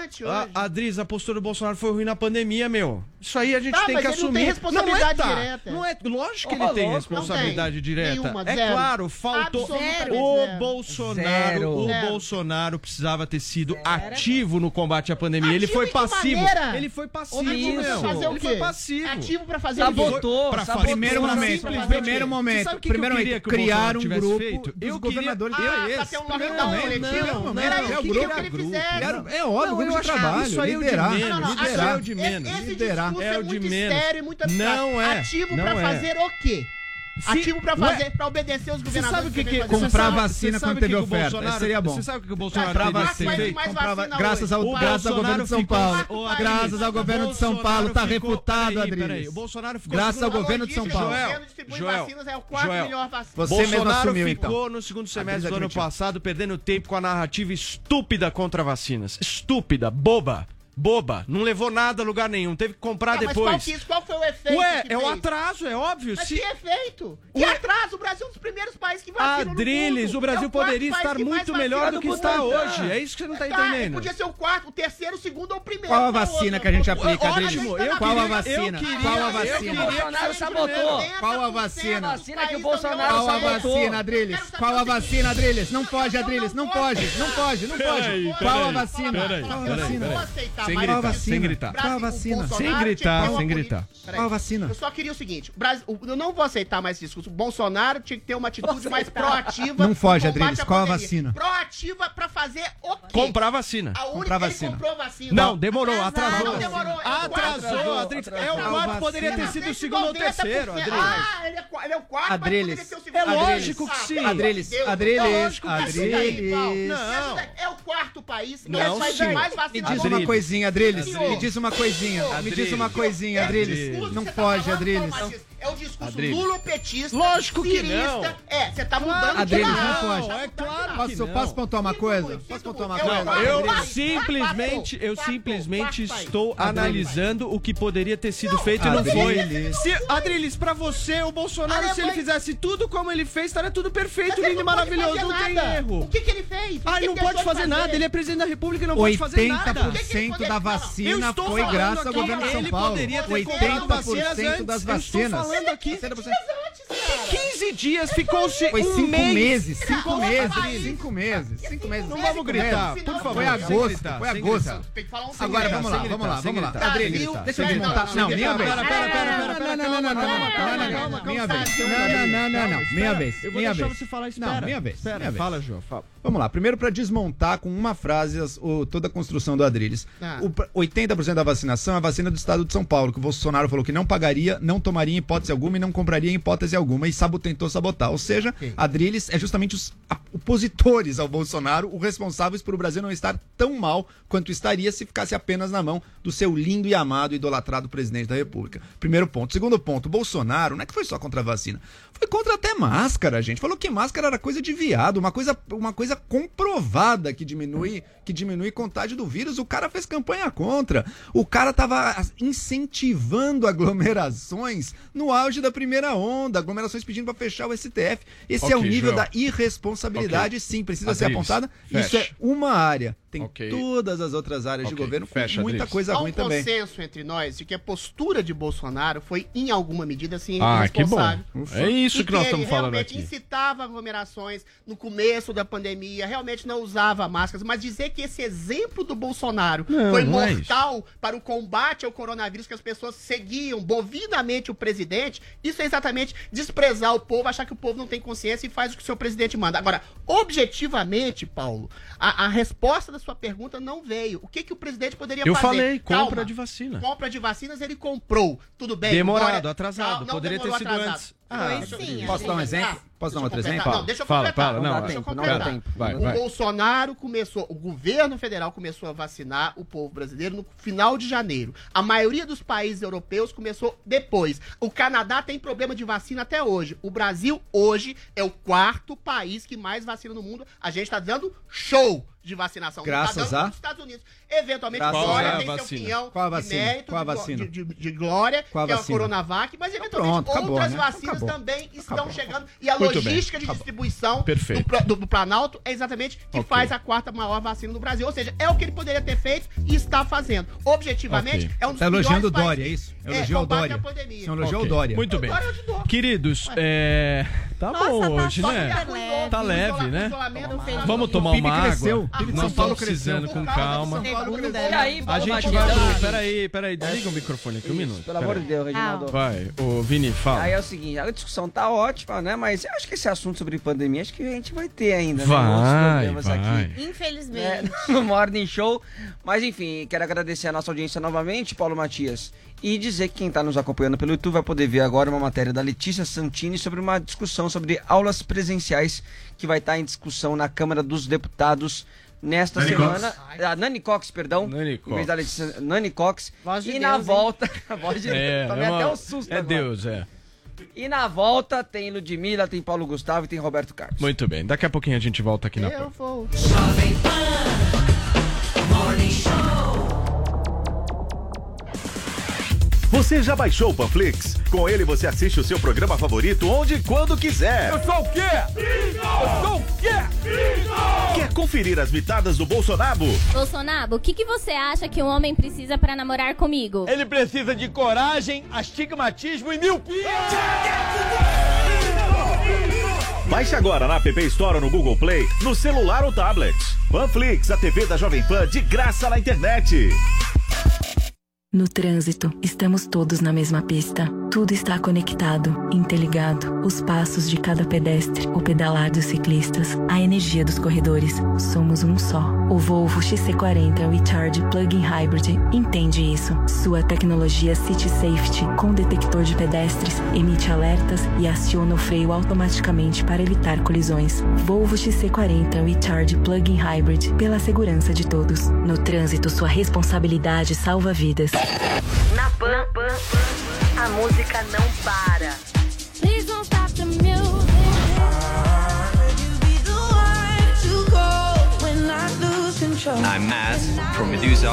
a, Adrilles, a postura do Bolsonaro foi ruim na pandemia, meu. Isso aí a gente tá, tem que ele assumir. Não tem responsabilidade não é, tá. direta. Não é, lógico que oh, ele tem responsabilidade tem. direta. Nenhuma, é zero. Claro, faltou. Absoluta. O Bolsonaro, zero. o zero. Bolsonaro precisava ter sido zero. ativo no combate à pandemia. Ativo ele foi passivo. Ele foi passivo. Ele foi passivo. Ativo pra fazer o quê? Primeiro momento. Primeiro momento, que primeiro que momento, que criar um grupo feito? dos eu governadores. Queria... Ah, é esse. Tá um primeiro não, momento, não, primeiro momento. Era o que, que, que, que fizeram. É óbvio, grupo de trabalho, isso aí liderar. É não, não, não, liderar. É o de menos. Esse, esse liderar. É, é o de menos. Sério, não é. Ativo não pra é. fazer o quê? Se, ativo pra fazer, pra obedecer os governadores. Você sabe o que, que, que comprar vacina quando teve oferta? Seria bom. Você sabe o que o Bolsonaro fez? Graças ao governo de São Paulo. Graças ao governo de São Paulo. Tá reputado, Adrilles. O Bolsonaro ficou. Graças ao governo de São Paulo. Joel, Bolsonaro ficou no segundo semestre do ano passado perdendo tempo com a narrativa estúpida contra vacinas. Estúpida, boba. Boba, não levou nada a lugar nenhum, teve que comprar não, depois. Mas qual, que, qual foi o efeito? Ué, é o atraso, é óbvio. Mas se... que efeito? Que Ué... atraso? O Brasil é um dos primeiros países que vacinou Adrilles, no mundo. O Brasil é o poderia estar muito melhor do que está hoje. É isso que você não está tá, entendendo. Podia ser o quarto, o terceiro, o segundo ou o primeiro. Qual a vacina que a gente aplica, Adrilles? Qual a vacina? Qual a vacina? O Bolsonaro sabotou. Qual a vacina? Que o Bolsonaro Qual a vacina, Adrilles? Qual a vacina, Adrilles? Não pode, Adrilles, não pode, não pode, não pode. Qual a vacina? Qual a vacina? Sem gritar, vacina, sem gritar, Brasil, vacina, sem gritar, sem gritar. Qual vacina? Eu só queria o seguinte, Brasil, eu não vou aceitar mais esse discurso. O Bolsonaro tinha que ter uma atitude mais proativa. Não foge, Adrilles, qual a vacina? Proativa pra fazer o quê? Comprar vacina. A única que ele comprou vacina. Não, demorou, atrasou. Não, demorou. Atrasou, Adrilles. É o quarto, poderia ter sido o segundo ou o terceiro, Adrilles. Ah, ele é o quarto, mas poderia ser o segundo. É lógico que sim. Adrilles, Adrilles, Adrilles. É o quarto. quarto país que não, é o mais vacinado. Me diz uma coisinha, Adrilles. Me diz uma coisinha. Me diz uma coisinha, Adrilles. Não foge, Adrilles. É o discurso lulopetista. Lógico que não. É, você tá mudando de lado. Adrilles, não foge. É claro que não. Posso pontuar uma coisa? Posso pontuar uma coisa? Eu simplesmente, eu simplesmente estou analisando o que poderia ter sido feito e não foi. Adrilles, pra você, o Bolsonaro, se ele fizesse tudo como ele fez, estaria tudo perfeito, lindo e maravilhoso. Não tem erro. O que que ele fez? Ah, ele não pode fazer nada. Ele é presidente da República e não pode fazer nada. oitenta por cento da vacina foi graças ao governo de São Paulo. oitenta por cento das vacinas. Falando aqui, quinze dias ficou se foi cinco meses, cinco meses, cinco meses, cinco meses. Não vamos gritar, por favor. Foi agosto, foi agosto. Agora vamos lá, vamos lá, vamos lá. Adrilles, deixa eu desmontar. Não, minha vez. Pera, pera, pera, pera, não, não, não, não, não, minha vez. Não, não, não, não, minha vez. Eu vou deixar você falar isso. Não, minha vez. Fala, João. Vamos lá. Primeiro para desmontar com uma frase toda a construção do Adrilles. oitenta por cento da vacinação é a vacina do Estado de São Paulo que o Bolsonaro falou que não pagaria, não tomaria em hipótese alguma e não compraria em hipótese alguma e sabo, tentou sabotar. Ou seja, okay. Adrilles é justamente os opositores ao Bolsonaro, os responsáveis por o Brasil não estar tão mal quanto estaria se ficasse apenas na mão do seu lindo e amado e idolatrado presidente da República. Primeiro ponto. Segundo ponto, Bolsonaro não é que foi só contra a vacina, foi contra até máscara, gente. Falou que máscara era coisa de viado, uma coisa, uma coisa comprovada que diminui, que diminui contágio do vírus. O cara fez campanha contra. O cara tava incentivando aglomerações no auge da primeira onda, aglomerações pedindo para fechar o S T F. Esse okay, é o nível Joel. da irresponsabilidade, okay. sim, precisa Adrilles, ser apontada. Fecha. Isso é uma área. Tem okay. todas as outras áreas okay. de governo, fecha, com muita Adrilles. coisa ruim também. Há um consenso também. entre nós de que a postura de Bolsonaro foi, em alguma medida, assim, ah, irresponsável. Que bom. É isso que, que nós estamos falando aqui. Ele realmente incitava aglomerações no começo da pandemia, realmente não usava máscaras, mas dizer que esse exemplo do Bolsonaro não, foi mas... mortal para o combate ao coronavírus, que as pessoas seguiam bovidamente o presidente, isso é exatamente desprezar o povo, achar que o povo não tem consciência e faz o que o seu presidente manda. Agora, objetivamente, Paulo, a, a resposta da sua pergunta não veio. O que que o presidente poderia eu fazer? Eu falei, Calma. compra de vacina. Compra de vacinas ele comprou. Tudo bem. Demorado, agora... atrasado. Não, poderia ter sido atrasado. antes. Ah, pois sim, posso dar um exemplo? Ah, posso dar um outro exemplo? Não, deixa eu fala, completar. Fala, não, não, deixa eu completar. Não, não, vai, vai. O Bolsonaro começou, o governo federal começou a vacinar o povo brasileiro no final de janeiro. A maioria dos países europeus começou depois. O Canadá tem problema de vacina até hoje. O Brasil, hoje, é o quarto país que mais vacina no mundo. A gente tá dando show de vacinação. Graças tá a... nos Estados Unidos. Eventualmente, Graças Glória tem seu opinião de mérito, Qual a vacina? De, de, de Glória, Qual a vacina? que é o Coronavac, mas eventualmente Pronto, acabou, outras né? vacinas Acabou. também estão Acabou. chegando. E a Muito logística bem. de Acabou. distribuição do, do, do Planalto é exatamente que okay. faz a quarta maior vacina do Brasil. Ou seja, é o que ele poderia ter feito e está fazendo. Objetivamente, okay. é um dos melhores países. Está elogiando o Dória, é isso? Elogiou é, o Dória. Você elogiou okay. o Dória. Muito o bem. Dória Queridos, é... tá Nossa, bom tá hoje, né? Leve. Tá leve, né? Vamos tomar uma água. Nós estamos precisando com calma. A gente vai pro... Peraí, peraí. Desliga o microfone aqui um minuto. Pelo amor de Deus, Reginaldo. Vai, ô Vini, fala. Aí é o seguinte, a discussão tá ótima, né? Mas eu acho que esse assunto sobre pandemia, acho que a gente vai ter ainda, né? Vai, vai. Infelizmente. No Morning Show. Mas enfim, quero agradecer a nossa audiência novamente, Paulo Matias. E dizer que quem está nos acompanhando pelo YouTube vai poder ver agora uma matéria da Letícia Santini sobre uma discussão sobre aulas presenciais que vai estar tá em discussão na Câmara dos Deputados nesta Nani semana. Cox. A Nani Cox, perdão. Nani Cox. Em vez da Letícia, Nani Cox. Voz de e Deus, na hein? volta... A voz de é, Deus. Tomei é uma... até um susto. É agora. Deus, é. E na volta tem Ludmilla, tem Paulo Gustavo e tem Roberto Carlos. Muito bem. Daqui a pouquinho a gente volta aqui na... Eu vou. Jovem Pan, Morning Show. Você já baixou o Panflix? Com ele você assiste o seu programa favorito onde e quando quiser. Eu sou o quê? Vitor! Eu sou o quê? Vitor! Quer conferir as mitadas do Bolsonaro? Bolsonaro, o que, que você acha que um homem precisa pra namorar comigo? Ele precisa de coragem, astigmatismo e miopia! Baixe agora na App Store ou no Google Play, no celular ou tablet. Panflix, a T V da Jovem Pan de graça na internet. No trânsito, estamos todos na mesma pista. Tudo está conectado, interligado. Os passos de cada pedestre, o pedalar dos ciclistas, a energia dos corredores. Somos um só. O Volvo X C quarenta Recharge Plug-in Hybrid entende isso. Sua tecnologia City Safety, com detector de pedestres, emite alertas e aciona o freio automaticamente para evitar colisões. Volvo X C quarenta Recharge Plug-in Hybrid, pela segurança de todos. No trânsito, sua responsabilidade salva vidas. Na Pan, a música não para. Please don't stop the music. I'm Maz from Medusa.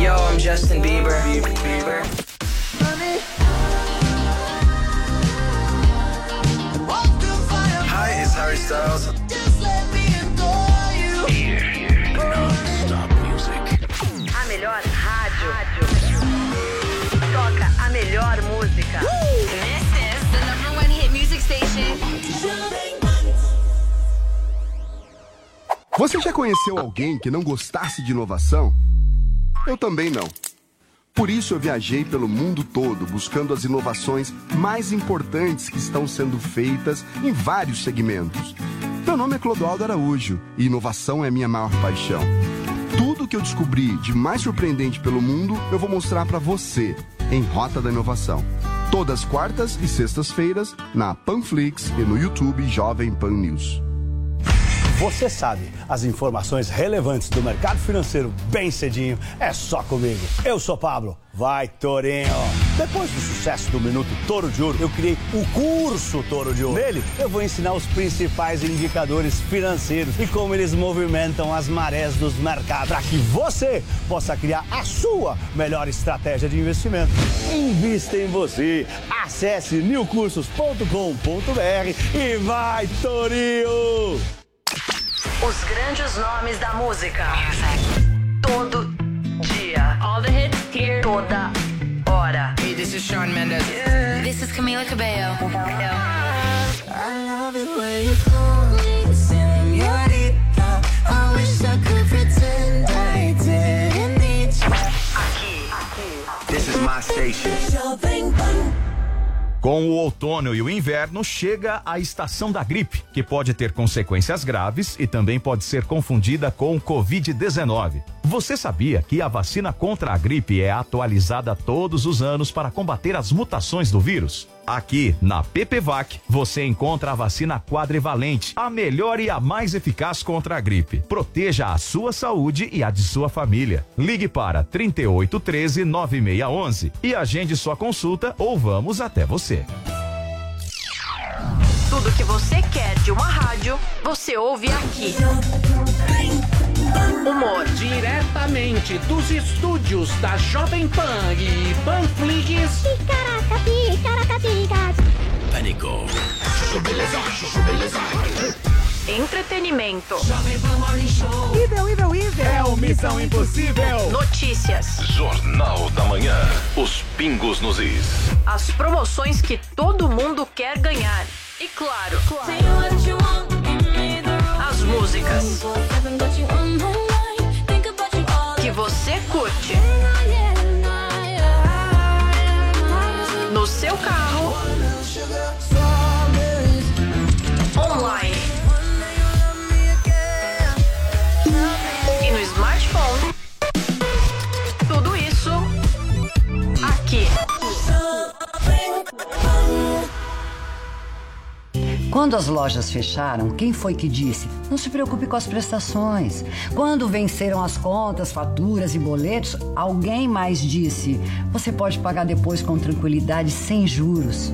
Yo, I'm Justin Bieber. Bieber. Hi, it's Harry Styles. A melhor rádio. rádio. Toca a melhor música. Woo! This is the number one hit music station. Você já conheceu alguém que não gostasse de inovação? Eu também não. Por isso eu viajei pelo mundo todo buscando as inovações mais importantes que estão sendo feitas em vários segmentos. Meu nome é Clodoaldo Araújo e inovação é minha maior paixão. Tudo que eu descobri de mais surpreendente pelo mundo, eu vou mostrar para você em Rota da Inovação. Todas quartas e sextas-feiras na Panflix e no YouTube Jovem Pan News. Você sabe, as informações relevantes do mercado financeiro bem cedinho é só comigo. Eu sou Pablo. Vai, Tourinho! Depois do sucesso do Minuto Touro de Ouro, eu criei o curso Touro de Ouro. Nele, eu vou ensinar os principais indicadores financeiros e como eles movimentam as marés dos mercados, para que você possa criar a sua melhor estratégia de investimento. Invista em você. Acesse new cursos ponto com ponto b r e vai, Tourinho! Os grandes nomes da música. Todo dia. All the hits here. Toda hora. Hey, this is Shawn Mendes. Yeah. This is Camila Cabello. I love it when you call me señorita. I wish I could pretend I didn't need you. Aqui. Aqui. This is my station. Com o outono e o inverno, chega a estação da gripe, que pode ter consequências graves e também pode ser confundida com o covid dezenove. Você sabia que a vacina contra a gripe é atualizada todos os anos para combater as mutações do vírus? Aqui, na P P V A C, você encontra a vacina quadrivalente, a melhor e a mais eficaz contra a gripe. Proteja a sua saúde e a de sua família. Ligue para trinta e oito, treze, noventa e seis, onze e agende sua consulta ou vamos até você. Tudo que você quer de uma rádio, você ouve aqui. Humor diretamente dos estúdios da Jovem Pan e Panflix. Picaracapi, caracapicas. Pânico. Beleza, beleza. Entretenimento. Jovem Pan Morning Show. Ivel, Ivel, Ivel. É o Missão Impossível. Notícias. Jornal da Manhã. Os pingos nos is. As promoções que todo mundo quer ganhar. E claro, claro. As músicas que você curte no seu carro, online e no smartphone. Tudo isso aqui. Quando as lojas fecharam, quem foi que disse? Não se preocupe com as prestações. Quando venceram as contas, faturas e boletos, alguém mais disse: você pode pagar depois com tranquilidade, sem juros.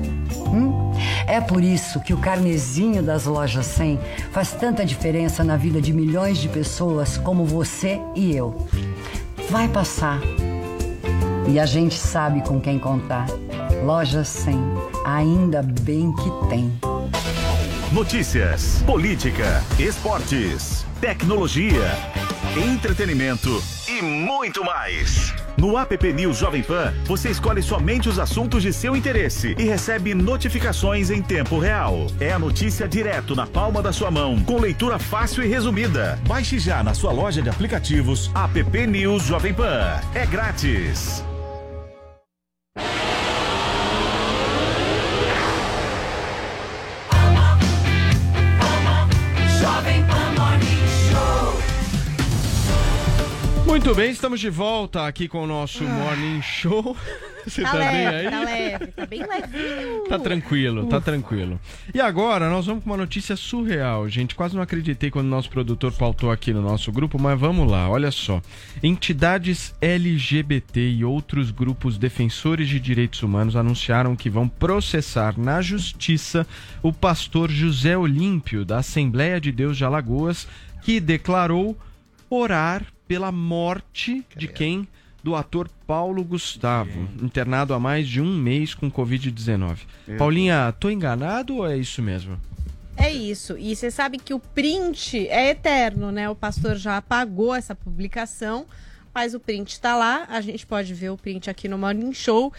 Hum? É por isso que o carnezinho das Lojas Cem faz tanta diferença na vida de milhões de pessoas como você e eu. Vai passar. E a gente sabe com quem contar. Lojas Cem, ainda bem que tem. Notícias, política, esportes, tecnologia, entretenimento e muito mais. No App News Jovem Pan, você escolhe somente os assuntos de seu interesse e recebe notificações em tempo real. É a notícia direto na palma da sua mão, com leitura fácil e resumida. Baixe já na sua loja de aplicativos App News Jovem Pan. É grátis. Muito bem, estamos de volta aqui com o nosso ah. Morning Show. Você tá, tá leve, bem aí? Tá leve, tá bem levinho. Tá tranquilo, Ufa. tá tranquilo. E agora nós vamos com uma notícia surreal, gente. Quase não acreditei quando o nosso produtor pautou aqui no nosso grupo, mas vamos lá, olha só. Entidades L G B T e outros grupos defensores de direitos humanos anunciaram que vão processar na justiça o pastor José Olímpio, da Assembleia de Deus de Alagoas, que declarou orar pela morte de quem? Do ator Paulo Gustavo, internado há mais de um mês com covid dezenove. Paulinha, tô enganado ou é isso mesmo? É isso, e você sabe que o print é eterno, né? O pastor já apagou essa publicação, mas o print tá lá, a gente pode ver o print aqui no Morning Show.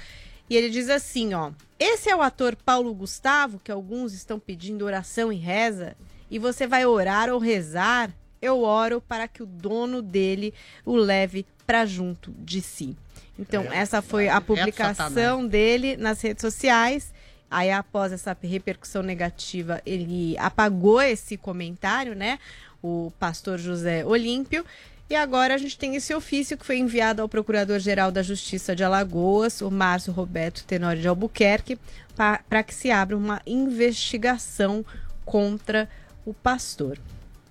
E ele diz assim, ó: esse é o ator Paulo Gustavo, que alguns estão pedindo oração e reza, e você vai orar ou rezar? Eu oro para que o dono dele o leve para junto de si. Então, essa foi a publicação dele nas redes sociais. Aí, após essa repercussão negativa, ele apagou esse comentário, né? O pastor José Olímpio. E agora a gente tem esse ofício que foi enviado ao Procurador-Geral da Justiça de Alagoas, o Márcio Roberto Tenório de Albuquerque, para que se abra uma investigação contra o pastor.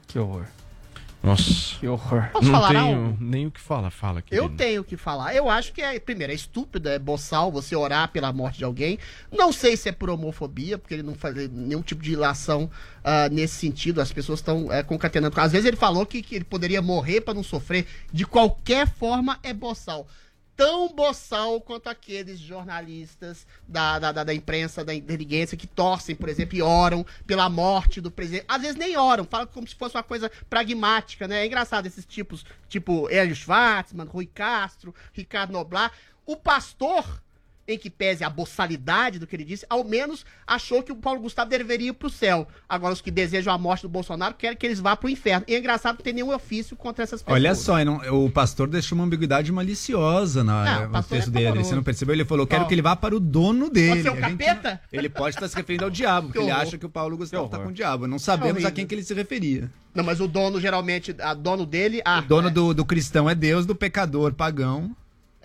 Que horror. Nossa, que horror. Posso não falar, tenho não? nem o que fala, fala. Querido. Eu tenho o que falar. Eu acho que, é, primeiro, é estúpido, é boçal você orar pela morte de alguém. Não sei se é por homofobia, porque ele não faz nenhum tipo de ilação uh, nesse sentido. As pessoas estão uh, concatenando. Às vezes ele falou que, que ele poderia morrer para não sofrer. De qualquer forma, é boçal. Tão boçal quanto aqueles jornalistas da, da, da, da imprensa, da inteligência, que torcem, por exemplo, e oram pela morte do presidente. Às vezes nem oram, falam como se fosse uma coisa pragmática, né? É engraçado esses tipos, tipo Hélio Schwartzman, Rui Castro, Ricardo Noblar. O pastor, em que pese a boçalidade do que ele disse, ao menos achou que o Paulo Gustavo deveria ir pro céu. Agora, os que desejam a morte do Bolsonaro querem que eles vá pro inferno. E é engraçado que tem nenhum ofício contra essas pessoas. Olha só, não, o pastor deixou uma ambiguidade maliciosa na, não, no texto é dele. Você não percebeu? Ele falou, quero oh. que ele vá para o dono dele. Você é o capeta? Não, ele pode estar se referindo ao diabo, porque ele acha que o Paulo Gustavo tá com o diabo. Não sabemos é a quem que ele se referia. Não, mas o dono, geralmente, a dono dele... Ah, o dono é. do, do cristão é Deus, do pecador pagão.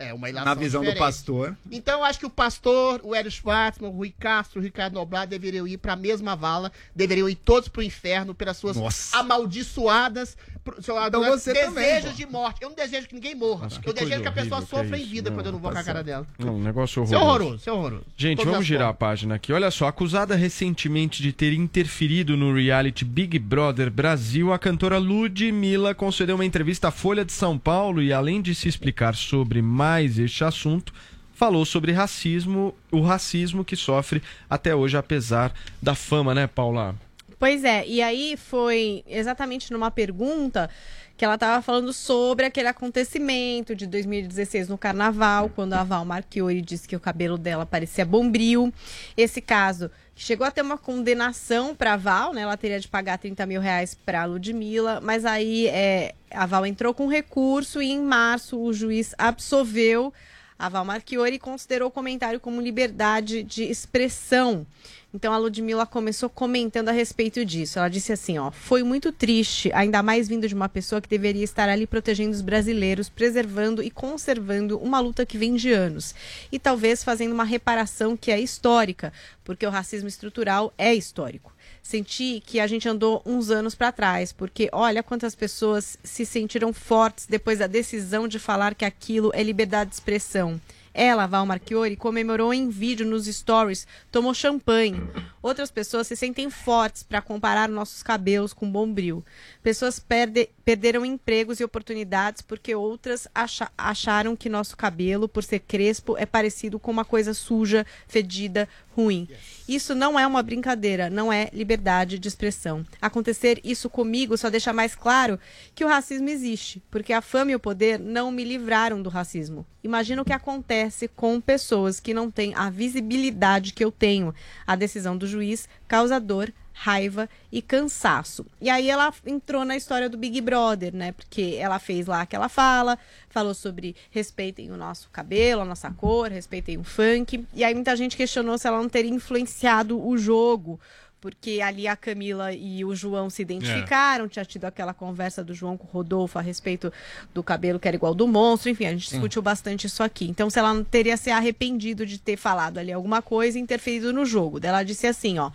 É, uma ilação na visão diferente do pastor. Então, eu acho que o pastor, o Hélio Schwartzman, o Rui Castro, o Ricardo Noblar deveriam ir para a mesma vala, deveriam ir todos para o inferno pelas suas Nossa. amaldiçoadas pro, seu, então você desejos também, de morte. Eu não desejo que ninguém morra. Nossa, que eu desejo que a pessoa sofra é em vida não, quando eu não vou com a cara dela. Não, um negócio horroroso. Isso é horroroso, isso é horroroso. Gente, todas vamos girar formas. a página aqui. Olha só, acusada recentemente de ter interferido no reality Big Brother Brasil, a cantora Ludmilla concedeu uma entrevista à Folha de São Paulo e, além de se explicar sobre mais este assunto, falou sobre racismo, o racismo que sofre até hoje, apesar da fama, né, Paula? Pois é, e aí foi exatamente numa pergunta que ela estava falando sobre aquele acontecimento de dois mil e dezesseis no Carnaval, quando a Val Marchiori disse que o cabelo dela parecia bombril. Esse caso chegou a ter uma condenação para a Val, né? Ela teria de pagar trinta mil reais para a Ludmilla, mas aí é, a Val entrou com recurso e em março o juiz absolveu a Val Marchiori considerou o comentário como liberdade de expressão. Então, a Ludmilla começou comentando a respeito disso. Ela disse assim, ó: foi muito triste, ainda mais vindo de uma pessoa que deveria estar ali protegendo os brasileiros, preservando e conservando uma luta que vem de anos. E talvez fazendo uma reparação que é histórica, porque o racismo estrutural é histórico. Senti que a gente andou uns anos para trás, porque olha quantas pessoas se sentiram fortes depois da decisão de falar que aquilo é liberdade de expressão. Ela, Val Marchiori, comemorou em vídeo nos stories, tomou champanhe. Outras pessoas se sentem fortes para comparar nossos cabelos com bombril. Pessoas perde, perderam empregos e oportunidades porque outras acha- acharam que nosso cabelo, por ser crespo, é parecido com uma coisa suja, fedida, ruim. Isso não é uma brincadeira, não é liberdade de expressão. Acontecer isso comigo só deixa mais claro que o racismo existe, porque a fama e o poder não me livraram do racismo. Imagina o que acontece com pessoas que não têm a visibilidade que eu tenho. A decisão do juiz causa dor, raiva e cansaço. E aí ela entrou na história do Big Brother, né? Porque ela fez lá aquela fala, falou sobre respeitem o nosso cabelo, a nossa cor, respeitem o funk. E aí muita gente questionou se ela não teria influenciado o jogo, porque ali a Camila e o João se identificaram, é. tinha tido aquela conversa do João com o Rodolfo a respeito do cabelo que era igual do monstro, enfim, a gente discutiu hum. bastante isso aqui. Então, se ela não teria se arrependido de ter falado ali alguma coisa e interferido no jogo. Daí ela disse assim, ó,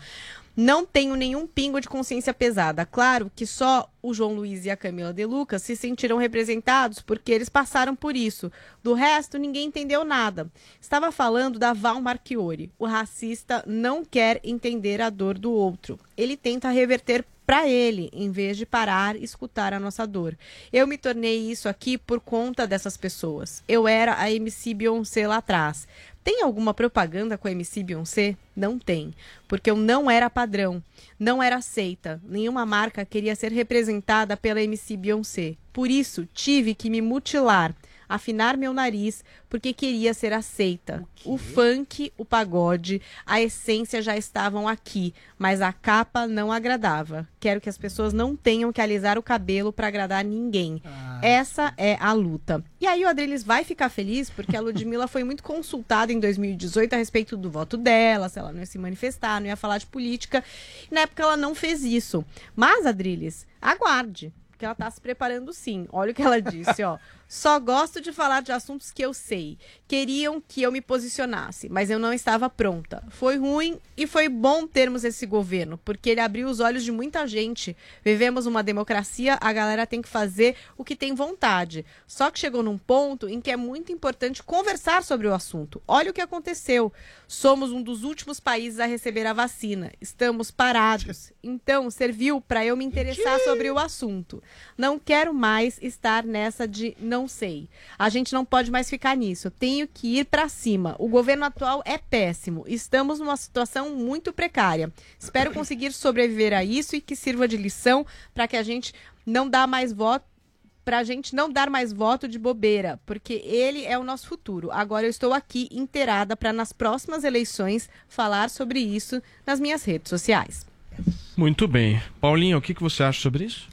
não tenho nenhum pingo de consciência pesada. Claro que só o João Luiz e a Camila de Lucas se sentiram representados porque eles passaram por isso. Do resto, ninguém entendeu nada. Estava falando da Val Marchiori. O racista não quer entender a dor do outro. Ele tenta reverter para ele, em vez de parar e escutar a nossa dor. Eu me tornei isso aqui por conta dessas pessoas. Eu era a M C Beyoncé lá atrás. Tem alguma propaganda com a M C Beyoncé? Não tem, porque eu não era padrão, não era aceita. Nenhuma marca queria ser representada pela M C Beyoncé. Por isso, tive que me mutilar, afinar meu nariz, porque queria ser aceita. O, o funk, o pagode, a essência já estavam aqui, mas a capa não agradava. Quero que as pessoas não tenham que alisar o cabelo para agradar ninguém. Ah. Essa é a luta. E aí o Adrilles vai ficar feliz, porque a Ludmilla foi muito consultada em dois mil e dezoito a respeito do voto dela, se ela não ia se manifestar, não ia falar de política. Na época ela não fez isso. Mas, Adrilles, aguarde. Que ela está se preparando sim. Olha o que ela disse, ó. Só gosto de falar de assuntos que eu sei. Queriam que eu me posicionasse, mas eu não estava pronta. Foi ruim e foi bom termos esse governo, porque ele abriu os olhos de muita gente. Vivemos uma democracia, a galera tem que fazer o que tem vontade. Só que chegou num ponto em que é muito importante conversar sobre o assunto. Olha o que aconteceu. Somos um dos últimos países a receber a vacina. Estamos parados. Então, serviu para eu me interessar sobre o assunto. Não quero mais estar nessa de não sei. A gente não pode mais ficar nisso. Tenho que ir para cima. O governo atual é péssimo. Estamos numa situação muito precária. Espero conseguir sobreviver a isso e que sirva de lição para que a gente não dá mais voto, para a gente não dar mais voto de bobeira, porque ele é o nosso futuro. Agora eu estou aqui inteirada para nas próximas eleições falar sobre isso nas minhas redes sociais. Muito bem. Paulinha, o que que você acha sobre isso?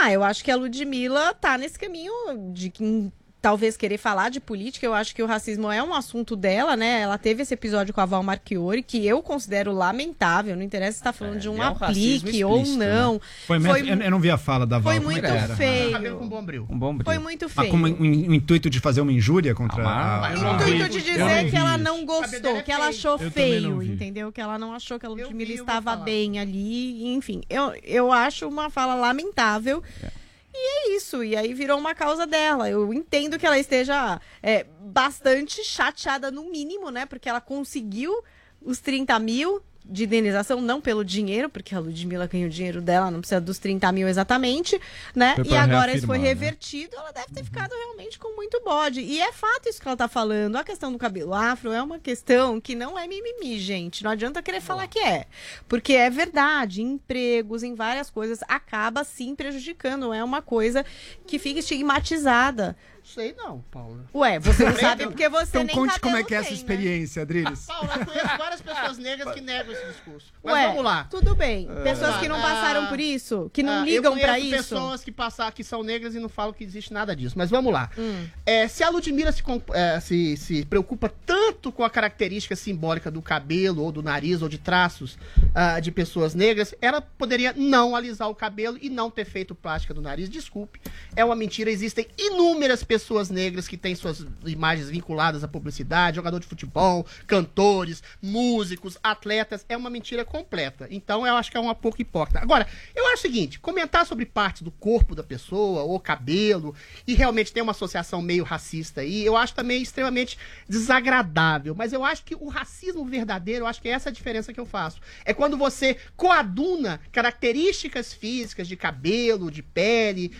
Ah, eu acho que a Ludmilla tá nesse caminho de que, talvez querer falar de política. Eu acho que o racismo é um assunto dela, né? Ela teve esse episódio com a Val Marchiori, que eu considero lamentável. Não interessa se tá falando é, de um é aplique ou não. Né? Foi mesmo, foi, eu, eu não vi a fala da Val. Foi muito feio. Com bombril. Com bombril. Foi muito feio. Ah, com um, um, um intuito de fazer uma injúria contra ah, a... O intuito de dizer que ela não gostou, que ela achou feio, entendeu? Que ela não achou que a Ludmilla estava bem ali. Enfim, eu, eu acho uma fala lamentável. É. E é isso, e aí virou uma causa dela. Eu entendo que ela esteja é, bastante chateada no mínimo, né? Porque ela conseguiu os trinta mil de indenização, não pelo dinheiro, porque a Ludmilla ganhou o dinheiro dela, não precisa dos trinta mil exatamente, né? E agora isso foi revertido, né? Ela deve ter uhum. ficado realmente com muito bode. E é fato isso que ela tá falando. A questão do cabelo afro é uma questão que não é mimimi, gente. Não adianta querer Boa. falar que é. Porque é verdade, em empregos, em várias coisas, acaba sim prejudicando. É uma coisa que fica estigmatizada. Não sei não, Paula. Ué, você não sabe porque você então, nem cabelo tem, então conte como é que é essa né? experiência, Adrilles. Paula, eu conheço várias pessoas negras que negam esse discurso. Mas Ué, vamos lá. tudo bem. Pessoas ah, que não passaram ah, por isso, que não ah, ligam pra isso. Eu conheço pessoas que, passam, que são negras e não falam que existe nada disso. Mas vamos lá. Hum. É, se a Ludmilla se, é, se, se preocupa tanto com a característica simbólica do cabelo, ou do nariz, ou de traços uh, de pessoas negras, ela poderia não alisar o cabelo e não ter feito plástica do nariz. Desculpe, é uma mentira. Existem inúmeras pessoas pessoas negras que têm suas imagens vinculadas à publicidade, jogador de futebol, cantores, músicos, atletas, é uma mentira completa. Então eu acho que é uma pouco hipócrita. Agora, eu acho o seguinte, comentar sobre partes do corpo da pessoa, ou cabelo, e realmente tem uma associação meio racista aí, eu acho também extremamente desagradável, mas eu acho que o racismo verdadeiro, eu acho que é essa a diferença que eu faço. É quando você coaduna características físicas de cabelo, de pele,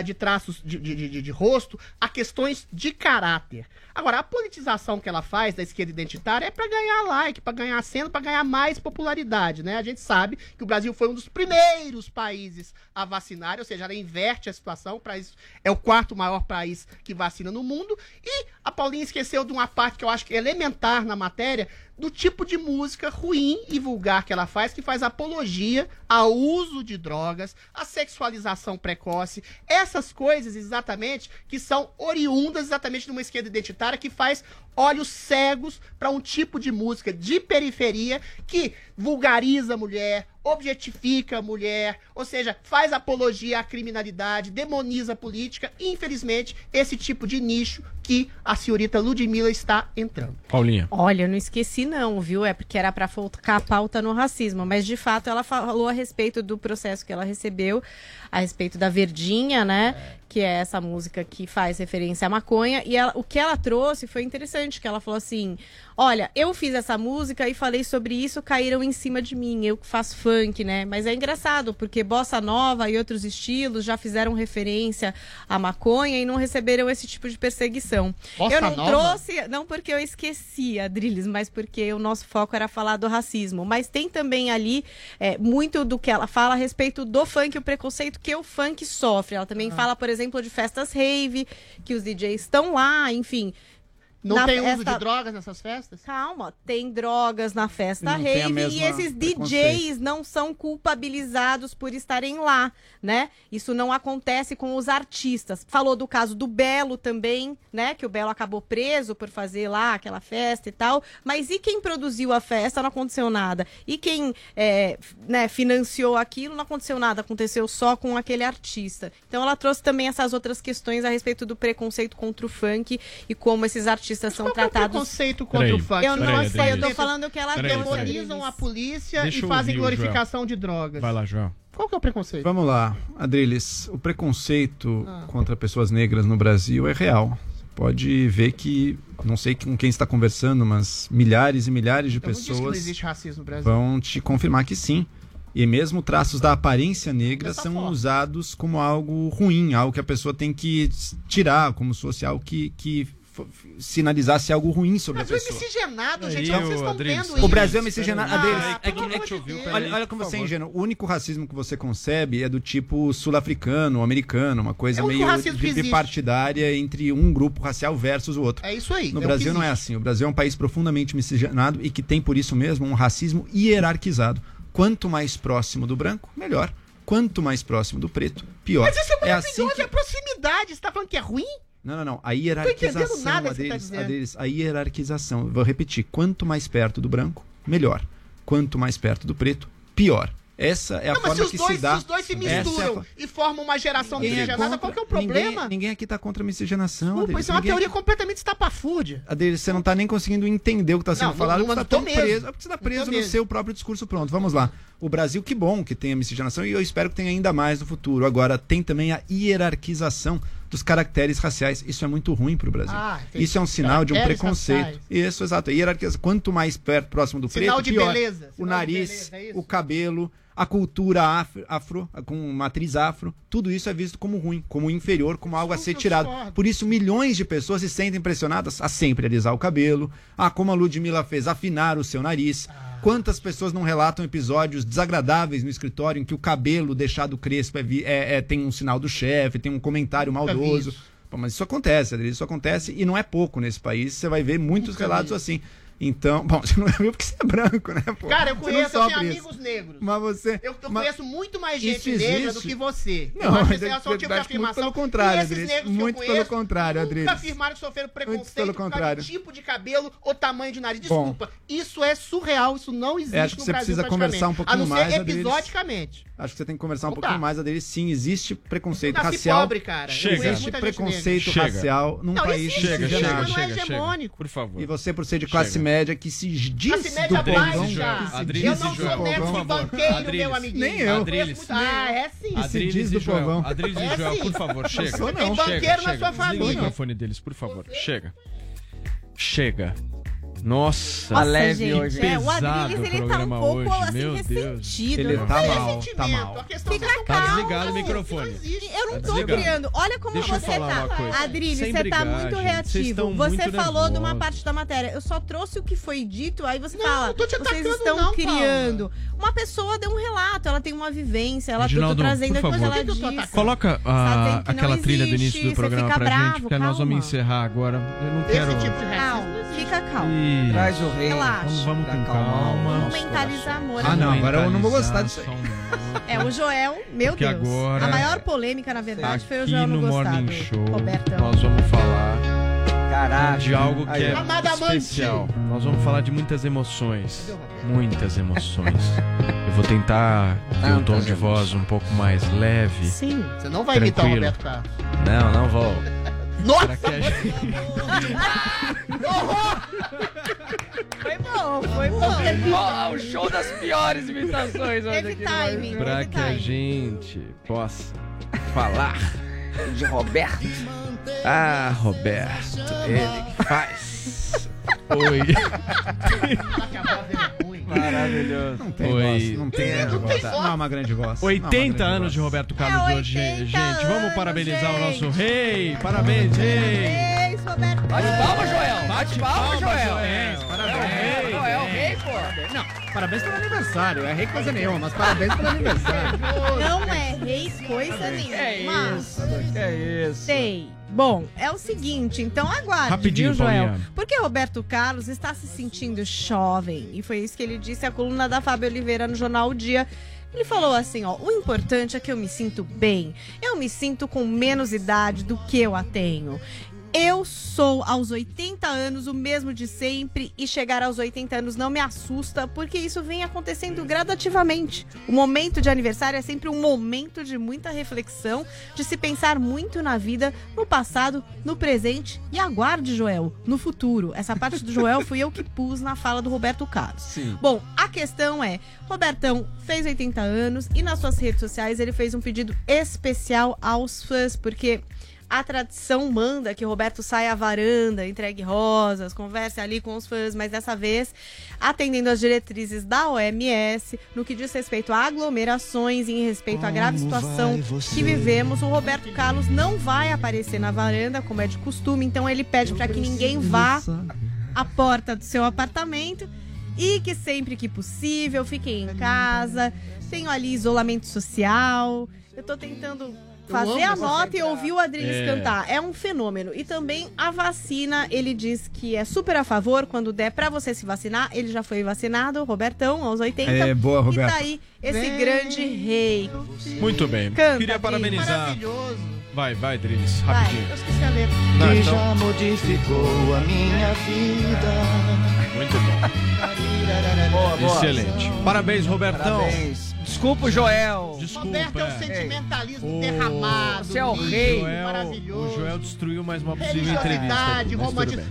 uh, de traços de, de, de, de rosto, a questões de caráter. Agora, a politização que ela faz da esquerda identitária é para ganhar like, para ganhar aceno, para ganhar mais popularidade, né? A gente sabe que o Brasil foi um dos primeiros países a vacinar, ou seja, ela inverte a situação, o país é o quarto maior país que vacina no mundo, e a Paulinha esqueceu de uma parte que eu acho que é elementar na matéria, do tipo de música ruim e vulgar que ela faz, que faz apologia ao uso de drogas, à sexualização precoce, essas coisas exatamente que são oriundas exatamente de uma esquerda identitária que faz olhos cegos para um tipo de música de periferia que vulgariza a mulher, objetifica a mulher, ou seja, faz apologia à criminalidade, demoniza a política, infelizmente, esse tipo de nicho que a senhorita Ludmilla está entrando. Paulinha. Olha, eu não esqueci não, viu? É porque era para focar a pauta no racismo, mas de fato ela falou a respeito do processo que ela recebeu, a respeito da Verdinha, né? É. Que é essa música que faz referência à maconha, e ela, o que ela trouxe foi interessante, que ela falou assim, olha, eu fiz essa música e falei sobre isso, caíram em cima de mim, eu faço funk, né? Mas é engraçado, porque bossa nova e outros estilos já fizeram referência à maconha e não receberam esse tipo de perseguição. Bossa eu não nova? trouxe, não porque eu esqueci, Adrilles, mas porque o nosso foco era falar do racismo, mas tem também ali é, muito do que ela fala a respeito do funk, o preconceito que o funk sofre. Ela também ah. fala, por exemplo, exemplo de festas rave, que os D Js estão lá, enfim. Não na tem festa... uso de drogas nessas festas? Calma, tem drogas na festa não rave e esses D Js não são culpabilizados por estarem lá, né? Isso não acontece com os artistas. Falou do caso do Belo também, né? Que o Belo acabou preso por fazer lá aquela festa e tal. Mas e quem produziu a festa? Não aconteceu nada. E quem é, né, financiou aquilo? Não aconteceu nada. Aconteceu só com aquele artista. Então ela trouxe também essas outras questões a respeito do preconceito contra o funk e como esses artistas são qual tratados... é o preconceito contra peraí, o funk? Eu não sei, eu tô falando que elas peraí, demonizam peraí. a polícia Deixa e fazem glorificação Joel. de drogas. Vai lá, João. Qual que é o preconceito? Vamos lá, Adrilles. O preconceito ah. contra pessoas negras no Brasil é real. Pode ver que, não sei com quem está conversando, mas milhares e milhares de então, pessoas não diz que não existe racismo no Brasil. Vão te confirmar que sim. E mesmo traços da aparência negra são forma. usados como algo ruim, algo que a pessoa tem que tirar, como social que... que sinalizasse algo ruim sobre a pessoa. O Brasil é miscigenado, gente, eu, vocês estão vendo isso. O Brasil é miscigenado, Adrilles. Ah, é que, é que, ouviu, olha, olha como você é ingênuo. O único racismo que você concebe é do tipo sul-africano, americano, uma coisa é meio bipartidária entre um grupo racial versus o outro. É isso aí. No é Brasil não é assim. O Brasil é um país profundamente miscigenado e que tem, por isso mesmo, um racismo hierarquizado. Quanto mais próximo do branco, melhor. Quanto mais próximo do preto, pior. Mas isso é maravilhoso, é assim que... a proximidade. Você está falando que é ruim? Não, não, não. A hierarquização, Tô entendendo nada Adrilles, que tá Adrilles, a hierarquização. Vou repetir. Quanto mais perto do branco, melhor. Quanto mais perto do preto, pior. Essa é a não, forma mas se que dois, se dá. Mas se os dois se misturam é a... e formam uma geração ninguém miscigenada, é contra... qual que é o problema? Ninguém, ninguém aqui está contra a miscigenação. Desculpa, isso é uma ninguém... teoria completamente estapafúrdia. Adrilles, você não está nem conseguindo entender o que está sendo não, falado. Não, não, você está preso, você tá preso no mesmo. seu próprio discurso. Pronto, vamos lá. O Brasil, que bom que tem a miscigenação e eu espero que tenha ainda mais no futuro. Agora, tem também a hierarquização dos caracteres raciais. Isso é muito ruim para o Brasil. Ah, isso é um sinal de um preconceito. Raciais. Isso, exato. Hierarquia, quanto mais perto, próximo do sinal preto, de pior. Beleza. O sinal nariz, de beleza, é o cabelo, a cultura afro, afro, com matriz afro, tudo isso é visto como ruim, como inferior, como algo a ser tirado. Por isso, milhões de pessoas se sentem pressionadas a sempre alisar o cabelo, a, como a Ludmilla fez, afinar o seu nariz. Ah. Quantas pessoas não relatam episódios desagradáveis no escritório em que o cabelo deixado crespo é, é, é, tem um sinal do chefe, tem um comentário maldoso. Pô, mas isso acontece, Adrilles, isso acontece e não é pouco nesse país. Você vai ver muitos relatos assim. Então, bom, você não é meu porque você é branco, né, pô? Cara, eu conheço assim, amigos negros. Mas você... Eu, eu mas... conheço muito mais gente negra do que você. Não, eu acho que é só o tipo de afirmação. Muito pelo contrário, Adrilles. Muito que eu conheço, pelo contrário, Adrilles. Nunca afirmaram que sofreram preconceito por causa do tipo de cabelo ou tamanho de nariz. Desculpa, bom, isso é surreal, isso não existe é, acho no que você Brasil precisa conversar um pouquinho mais, a não ser mais, episodicamente. Acho que você tem que conversar um Ou pouquinho tá. mais a dele. Sim, existe preconceito eu racial. Pobre, cara. Chega. Existe preconceito chega. racial num não, país chega, chega, chega, não é hegemônico. Por favor. E você, por ser de classe chega. média, que se diz classe do povão. Eu não sou neto de banqueiro, meu amiguinho. Nem eu. Ah, é sim. Que se diz do povão. Adrilles e Joel, por favor, chega. Não tem banqueiro na sua família. Desliga o microfone deles, por favor. Chega. Chega. Nossa, Nossa leve gente, hoje. É, o Adrilles, ele tá um pouco hoje, assim, ressentido. Ele não tá, não mal, tá mal, tá mal. Fica calmo. Tá desligado o microfone. Eu não tá tô desligado. criando. Olha como Deixa você tá. Adrilles, você brigar, tá muito gente. reativo. Você muito falou nervosos. de uma parte da matéria. Eu só trouxe o que foi dito, aí você não, fala, não tô te atacando, vocês estão não, criando. Paula. Uma pessoa deu um relato, ela tem uma vivência, ela tá trazendo a coisa, ela diz. Coloca aquela trilha do início do programa pra gente, porque nós vamos encerrar agora. Eu não quero... Esse tipo de racismo. Fica calmo. Traz o rei. Relaxa. Vamos, vamos com calma. Vamos mentalizar amor. Ah, não, agora eu não vou gostar disso aí. É, o Joel, meu Porque Deus. Agora, a maior polêmica, na verdade, foi o Joel não gostar do show, Robertão. Nós vamos falar Caraca. de algo que aí. é Amadamente. especial. Nós vamos falar de muitas emoções. Muitas emoções. Eu vou tentar ter um tom de voz um pouco mais leve. Sim. Você não vai imitar o Roberto Carlos. Não, não vou. Nossa! Foi bom, foi bom. Oh, o show das piores imitações. Teve timing. Pra que a gente possa falar de Roberto. Ah, Roberto, ele que faz. Oi. Maravilhoso. Não tem voz, não tem grande voz. Não é uma grande voz. oitenta anos de Roberto Carlos hoje, gente. Vamos parabenizar o nosso rei. Parabéns, rei. Roberto. Bate palma, Joel! Bate palma, Joel! Parabéns, parabéns! Joel, é o rei, pô! Não, parabéns pelo aniversário. É rei coisa nenhuma, mas parabéns pelo aniversário. Não é rei coisa nenhuma. É isso, é isso. Sei. Bom, é o seguinte, então aguarde, Rapidinho, viu, Joel? Paulinha. Porque Roberto Carlos está se sentindo jovem. E foi isso que ele disse à coluna da Fábio Oliveira no Jornal O Dia. Ele falou assim, ó, o importante é que eu me sinto bem. Eu me sinto com menos idade do que eu a tenho. Eu sou, aos oitenta anos, o mesmo de sempre, e chegar aos oitenta anos não me assusta, porque isso vem acontecendo gradativamente. O momento de aniversário é sempre um momento de muita reflexão, de se pensar muito na vida, no passado, no presente e, aguarde, Joel, no futuro. Essa parte do Joel fui eu que pus na fala do Roberto Carlos. Sim. Bom, a questão é, Robertão fez oitenta anos e nas suas redes sociais ele fez um pedido especial aos fãs, porque... A tradição manda que o Roberto saia à varanda, entregue rosas, converse ali com os fãs, mas dessa vez, atendendo às diretrizes da O M S, no que diz respeito a aglomerações e em respeito como à grave situação que vivemos, o Roberto Carlos não vai aparecer na varanda, como é de costume, então ele pede para que ninguém vá à porta do seu apartamento e que sempre que possível fiquem em casa, tenham ali isolamento social. Eu tô tentando... Fazer a nota e ouvir o Adrilles é. cantar. É um fenômeno. E também a vacina, ele diz que é super a favor. Quando der pra você se vacinar, ele já foi vacinado, Robertão, aos oitenta. É, boa, Roberto. E tá aí esse bem, grande rei. Muito bem. Canta, Queria parabenizar. Maravilhoso. Vai, vai, Adrilles, rapidinho. Vai, eu esqueci a letra. Não, então... já modificou a minha vida. Muito bom. boa, boa. Excelente. Parabéns, Robertão. Parabéns. Desculpa, Joel. Desculpa, Roberto é um sentimentalismo é. derramado. Você é o rei. Joel, maravilhoso. O Joel destruiu mais uma possível entrevista. Mas,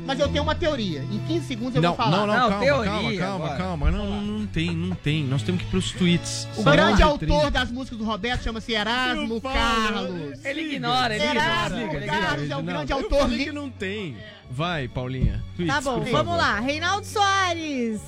mas eu tenho uma teoria. Em quinze segundos eu não, vou falar. Não, não, não, calma, teoria, calma, calma, agora. calma. Não, não tem, não tem. Nós temos que ir pros tweets. O São grande autor das músicas do Roberto chama-se Erasmo Carlos. Ele ignora, ele Erasmo ignora. Erasmo Carlos é o grande autor. Eu falei que não tem. Vai, Paulinha. Tweets, tá bom, vamos lá. Reinaldo Soares.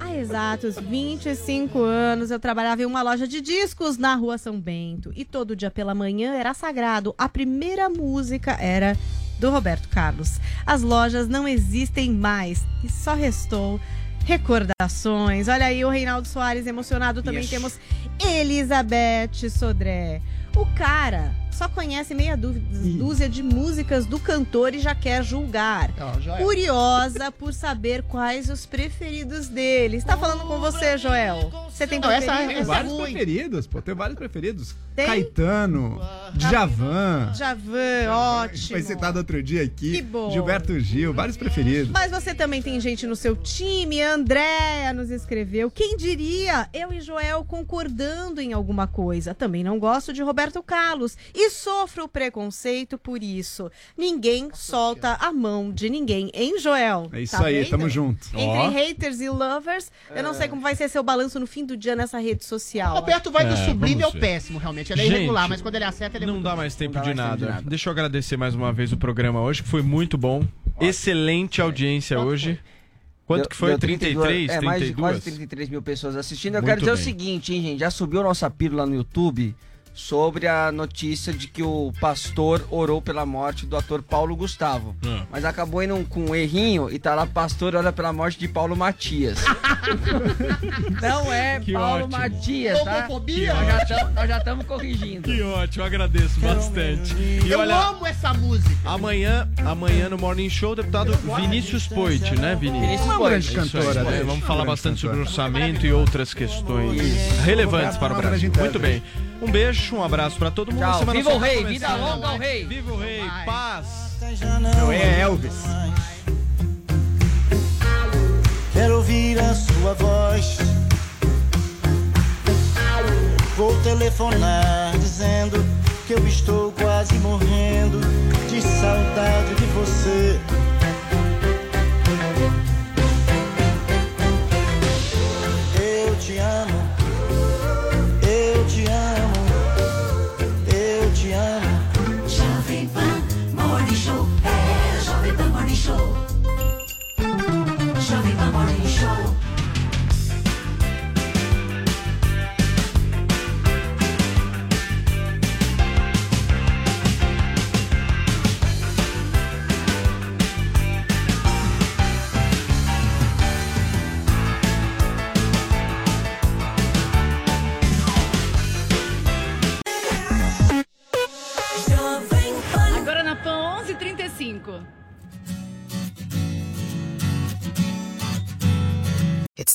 Há exatos vinte e cinco anos, eu trabalhava em uma loja de discos na Rua São Bento. E todo dia pela manhã era sagrado. A primeira música era do Roberto Carlos. As lojas não existem mais e só restou recordações. Olha aí o Reinaldo Soares emocionado. Também yes. temos Elizabeth Sodré. O cara... só conhece meia dúzia de músicas do cantor e já quer julgar. Não, já é. Curiosa por saber quais os preferidos dele. Está falando com você, Joel. Você tem preferidos? Não, essa, tem vários ruim. preferidos, pô. Tem vários preferidos. Tem? Caetano, Djavan. Djavan, ótimo. Foi citado outro dia aqui. Que bom. Gilberto Gil, vários preferidos. Mas você também tem gente no seu time. Andréa nos escreveu. Quem diria? Eu e Joel concordando em alguma coisa. Também não gosto de Roberto Carlos e sofro preconceito por isso. Ninguém solta a mão de ninguém, hein, Joel? É isso tá aí, vendo? Tamo junto. Entre oh. haters e lovers, é. eu não sei como vai ser seu balanço no fim do dia nessa rede social. O Roberto vai é, do sublime ao péssimo, realmente. Ele é gente, irregular, mas quando ele acerta, ele é não dá mais tempo, não dá de, mais nada. tempo de nada. Deixa eu agradecer mais uma vez o programa hoje, que foi muito bom. Ótimo. Excelente audiência Ótimo. hoje. Quanto deu, que foi? trinta e três, trinta e duas? É, mais de quase trinta e três mil pessoas assistindo. Eu Muito quero dizer bem. o seguinte, hein, gente? Já subiu nossa pílula no YouTube sobre a notícia de que o pastor orou pela morte do ator Paulo Gustavo. Hum. Mas acabou indo com um errinho e tá lá, pastor ora pela morte de Paulo Matias. Não é que Paulo ótimo. Matias, tá? Homofobia? Nós já estamos corrigindo. Que ótimo, agradeço bastante. E eu olha, amo essa música. Amanhã, amanhã no Morning Show, o deputado Vinícius Poit, né, Vinícius? Uma grande cantora, né? Vamos falar bastante sobre orçamento e outras questões Isso. relevantes para o Brasil. Muito bem. Um beijo, um abraço pra todo mundo. Tchau, viva o rei, vida longa ao rei. Viva o rei, paz. Não é Elvis. Quero ouvir a sua voz. Vou telefonar dizendo que eu estou quase morrendo de saudade de você. Eu te amo. Eu te amo, eu te amo. Jovem Pan Morning Show, é Jovem Pan Morning Show. Jovem Pan Morning Show. It's